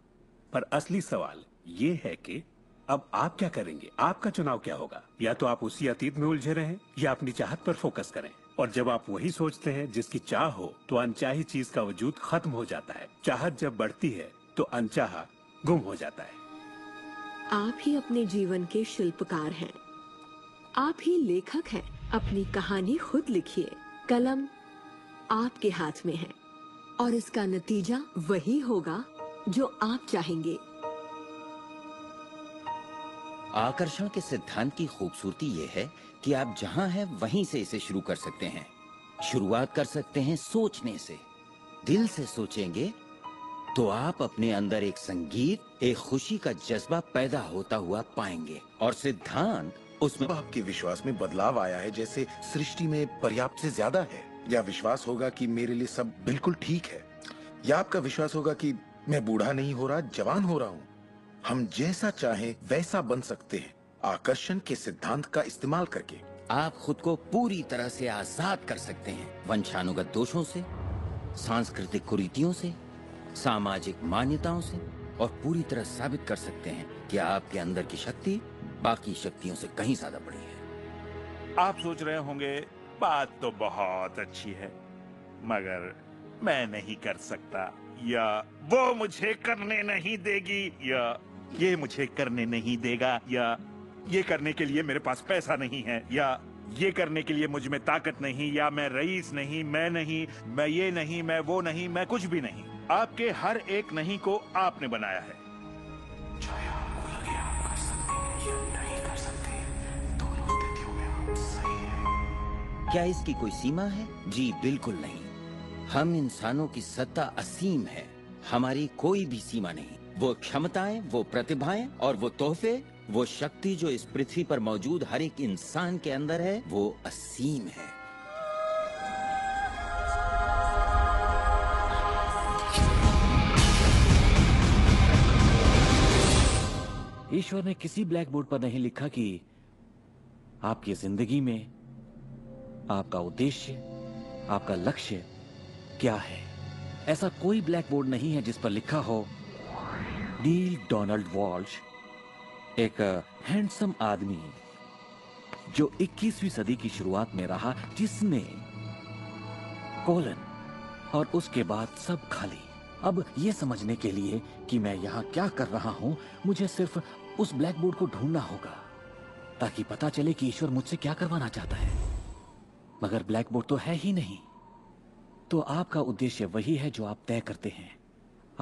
पर असली सवाल ये है कि अब आप क्या करेंगे? आपका चुनाव क्या होगा? या तो आप उसी अतीत में उलझे रहें या अपनी चाहत पर फोकस करें। और जब आप वही सोचते हैं जिसकी चाह हो तो अनचाही चीज का वजूद खत्म हो जाता है। चाहत जब बढ़ती है तो अनचाहा गुम हो जाता है। आप ही अपने जीवन के शिल्पकार हैं, आप ही लेखक हैं। अपनी कहानी खुद लिखिए, कलम आपके हाथ में है और इसका नतीजा वही होगा जो आप चाहेंगे। आकर्षण के सिद्धांत की खूबसूरती यह है कि आप जहां हैं वहीं से इसे शुरू कर सकते हैं। शुरुआत कर सकते हैं सोचने से। दिल से सोचेंगे तो आप अपने अंदर एक संगीत, एक खुशी का जज्बा पैदा होता हुआ पाएंगे और सिद्धांत उसमें। आपके विश्वास में बदलाव आया है, जैसे सृष्टि में पर्याप्त से ज्यादा है, या विश्वास होगा कि मेरे लिए सब बिल्कुल ठीक है। या आपका विश्वास होगा कि मैं बूढ़ा नहीं हो रहा, जवान हो रहा हूँ। हम जैसा चाहें वैसा बन सकते हैं, आकर्षण के सिद्धांत का इस्तेमाल करके। आप खुद को पूरी तरह से आजाद कर सकते हैं वंशानुगत दोषों से, सांस्कृतिक कुरीतियों से, सामाजिक मान्यताओं से, और पूरी तरह साबित कर सकते हैं कि आपके अंदर की शक्ति बाकी शक्तियों से कहीं ज्यादा बड़ी है। आप सोच रहे होंगे बात तो बहुत अच्छी है, मगर मैं नहीं कर सकता, या वो मुझे करने नहीं देगी, या ये मुझे करने नहीं देगा, या ये करने के लिए मेरे पास पैसा नहीं है, या ये करने के लिए मुझ में ताकत नहीं, या मैं रईस नहीं, मैं नहीं, मैं ये नहीं, मैं वो नहीं, मैं कुछ भी नहीं। आपके हर एक नहीं को आपने बनाया है। क्या इसकी कोई सीमा है? जी बिल्कुल नहीं। हम इंसानों की सत्ता असीम है, हमारी कोई भी सीमा नहीं। वो क्षमताएं, वो प्रतिभाएं और वो तोहफे, वो शक्ति जो इस पृथ्वी पर मौजूद हर एक इंसान के अंदर है, वो असीम है। ईश्वर ने किसी ब्लैक बोर्ड पर नहीं लिखा कि आपकी जिंदगी में आपका उद्देश्य, आपका लक्ष्य क्या है। ऐसा कोई ब्लैक बोर्ड नहीं है जिस पर लिखा हो नील डोनाल्ड वॉल्श, एक हैंडसम आदमी जो इक्कीसवीं सदी की शुरुआत में रहा, जिसने कोलन और उसके बाद सब खाली। अब ये समझने के लिए कि मैं यहाँ क्या कर रहा हूँ, मुझे सिर्फ उस ब्लैक बोर्ड को ढूंढना होगा ताकि पता चले कि ईश्वर मुझसे क्या करवाना चाहता है। मगर ब्लैक बोर्ड तो है ही नहीं। तो आपका उद्देश्य वही है जो आप तय करते हैं,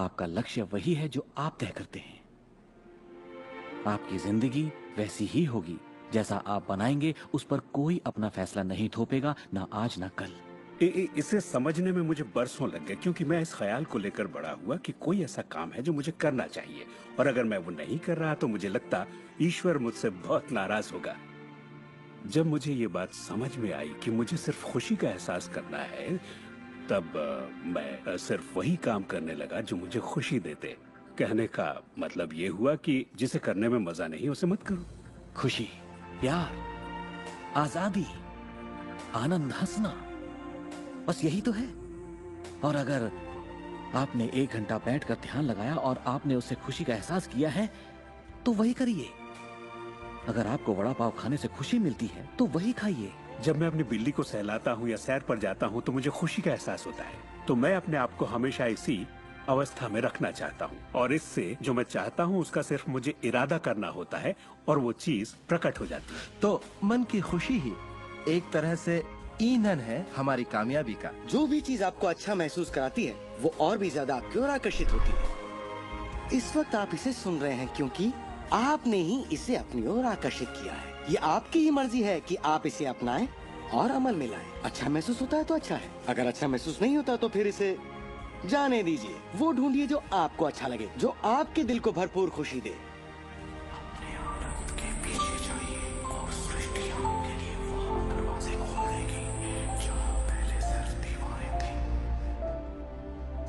आपका लक्ष्य वही है जो आप तय करते हैं। आपकी जिंदगी वैसी ही होगी जैसा आप बनाएंगे, उस पर कोई अपना फैसला नहीं थोपेगा, ना आज ना कल। ए, ए, इसे समझने में मुझे बरसों लग गए, क्योंकि मैं इस ख्याल को लेकर बड़ा हुआ कि कोई ऐसा काम है जो मुझे करना चाहिए, और अगर मैं वो नहीं कर रहा तो मुझे लगता ईश्वर मुझसे बहुत नाराज होगा। जब मुझे ये बात समझ में आई कि मुझे सिर्फ खुशी का एहसास करना है, तब आ, मैं आ, सिर्फ वही काम करने लगा जो मुझे खुशी देते। कहने का मतलब ये हुआ कि जिसे करने में मजा नहीं उसे मत करो। खुशी, प्यार, आजादी, आनंद, हंसना, बस यही तो है। और अगर आपने एक घंटा बैठकर ध्यान लगाया और आपने उसे खुशी का एहसास किया है तो वही करिए। अगर आपको वड़ा पाव खाने से खुशी मिलती है तो वही खाइए। जब मैं अपनी बिल्ली को सहलाता हूँ या सैर पर जाता हूँ तो मुझे खुशी का एहसास होता है। तो मैं अपने आप को हमेशा इसी अवस्था में रखना चाहता हूँ, और इससे जो मैं चाहता हूँ उसका सिर्फ मुझे इरादा करना होता है और वो चीज प्रकट हो जाती है। तो मन की खुशी ही एक तरह से ईंधन है हमारी कामयाबी का। जो भी चीज आपको अच्छा महसूस कराती है वो और भी ज्यादा आपकी ओर आकर्षित होती है। इस वक्त आप इसे सुन रहे हैं क्योंकि आपने ही इसे अपनी ओर आकर्षित किया है। ये आपकी ही मर्जी है कि आप इसे अपनाएं और अमल में लाएं। अच्छा महसूस होता है तो अच्छा है, अगर अच्छा महसूस नहीं होता तो फिर इसे जाने दीजिए। वो ढूंढिए जो आपको अच्छा लगे, जो आपके दिल को भरपूर खुशी दे।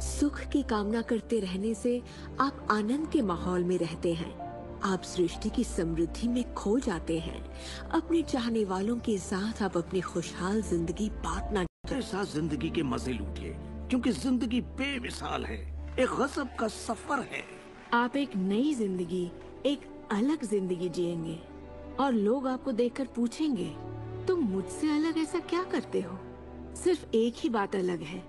सुख की कामना करते रहने से आप आनंद के माहौल में रहते हैं, आप सृष्टि की समृद्धि में खो जाते हैं। अपने चाहने वालों के साथ आप अपनी खुशहाल जिंदगी बांटना। ऐसा जिंदगी के मजे लूटिए क्योंकि जिंदगी बेमिसाल है, एक गजब का सफर है। आप एक नई जिंदगी, एक अलग जिंदगी जिएंगे और लोग आपको देखकर पूछेंगे तुम तो मुझसे अलग ऐसा क्या करते हो। सिर्फ एक ही बात अलग है,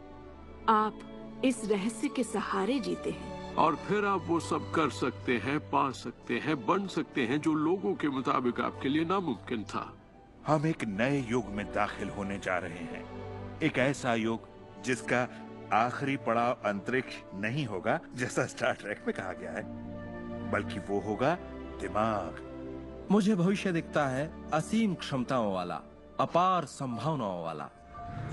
आप इस रहस्य के सहारे जीते हैं। और फिर आप वो सब कर सकते हैं, पा सकते हैं, बन सकते हैं जो लोगों के मुताबिक आपके लिए नामुमकिन था। हम एक नए युग में दाखिल होने जा रहे हैं, एक ऐसा युग जिसका आखिरी पड़ाव अंतरिक्ष नहीं होगा जैसा स्टार ट्रेक में कहा गया है, बल्कि वो होगा दिमाग। मुझे भविष्य दिखता है असीम क्षमताओं वाला, अपार संभावनाओं वाला।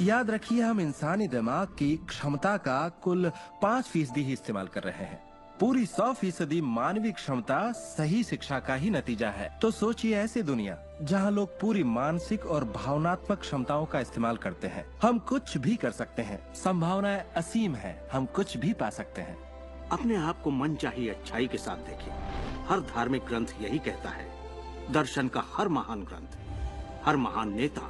याद रखिए हम इंसानी दिमाग की क्षमता का कुल पाँच फीसदी ही इस्तेमाल कर रहे हैं। पूरी सौ फीसदी मानवीय क्षमता सही शिक्षा का ही नतीजा है। तो सोचिए ऐसी दुनिया जहां लोग पूरी मानसिक और भावनात्मक क्षमताओं का इस्तेमाल करते हैं। हम कुछ भी कर सकते हैं, संभावनाएं असीम हैं, हम कुछ भी पा सकते हैं। अपने आप को मनचाही अच्छाई के साथ देखिए। हर धार्मिक ग्रंथ यही कहता है, दर्शन का हर महान ग्रंथ, हर महान नेता,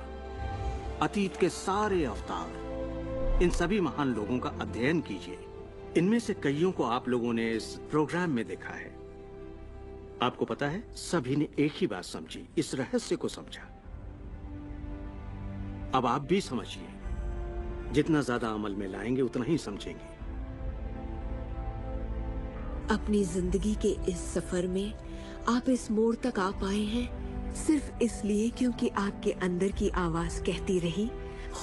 अतीत के सारे अवतार, इन सभी महान लोगों का अध्ययन कीजिए। इनमें से कईयों को आप लोगों ने इस प्रोग्राम में देखा है। आपको पता है, सभी ने एक ही बात समझी, इस रहस्य को समझा। अब आप भी समझिए, जितना ज्यादा अमल में लाएंगे उतना ही समझेंगे। अपनी जिंदगी के इस सफर में आप इस मोड़ तक आ पाए हैं सिर्फ इसलिए क्योंकि आपके अंदर की आवाज कहती रही,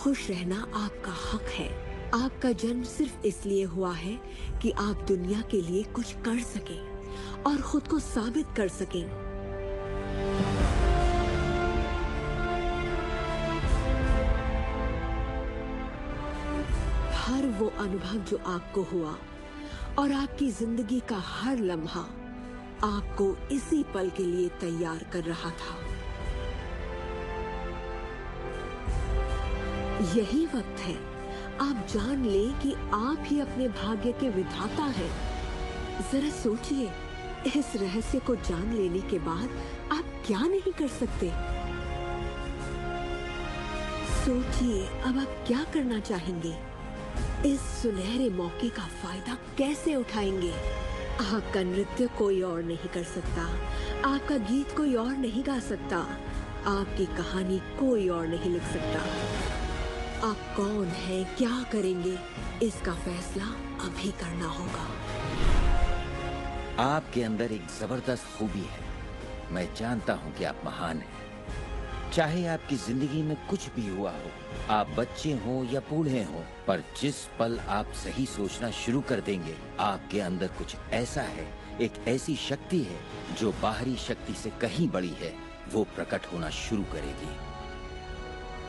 खुश रहना आपका हक है। आपका जन्म सिर्फ इसलिए हुआ है कि आप दुनिया के लिए कुछ कर सकें और खुद को साबित कर सकें। हर वो अनुभव जो आपको हुआ और आपकी जिंदगी का हर लम्हा आपको इसी पल के लिए तैयार कर रहा था। यही वक्त है आप जान लें कि आप ही अपने भाग्य के विधाता हैं। जरा सोचिए, इस रहस्य को जान लेने के बाद आप क्या नहीं कर सकते। सोचिए अब आप क्या करना चाहेंगे, इस सुनहरे मौके का फायदा कैसे उठाएंगे। आपका नृत्य कोई और नहीं कर सकता, आपका गीत कोई और नहीं गा सकता, आपकी कहानी कोई और नहीं लिख सकता। आप कौन हैं, क्या करेंगे, इसका फैसला अभी करना होगा। आपके अंदर एक जबरदस्त खूबी है। मैं जानता हूं कि आप महान हैं। चाहे आपकी जिंदगी में कुछ भी हुआ हो, आप बच्चे हों या बूढ़े हों, पर जिस पल आप सही सोचना शुरू कर देंगे, आपके अंदर कुछ ऐसा है, एक ऐसी शक्ति है जो बाहरी शक्ति से कहीं बड़ी है। वो प्रकट होना शुरू करेगी,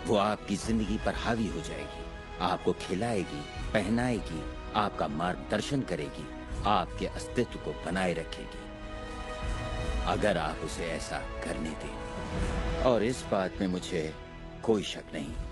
वो आपकी जिंदगी पर हावी हो जाएगी, आपको खिलाएगी, पहनाएगी, आपका मार्गदर्शन करेगी, आपके अस्तित्व को बनाए रखेगी, अगर आप उसे ऐसा करने दें। और इस बात में मुझे कोई शक नहीं।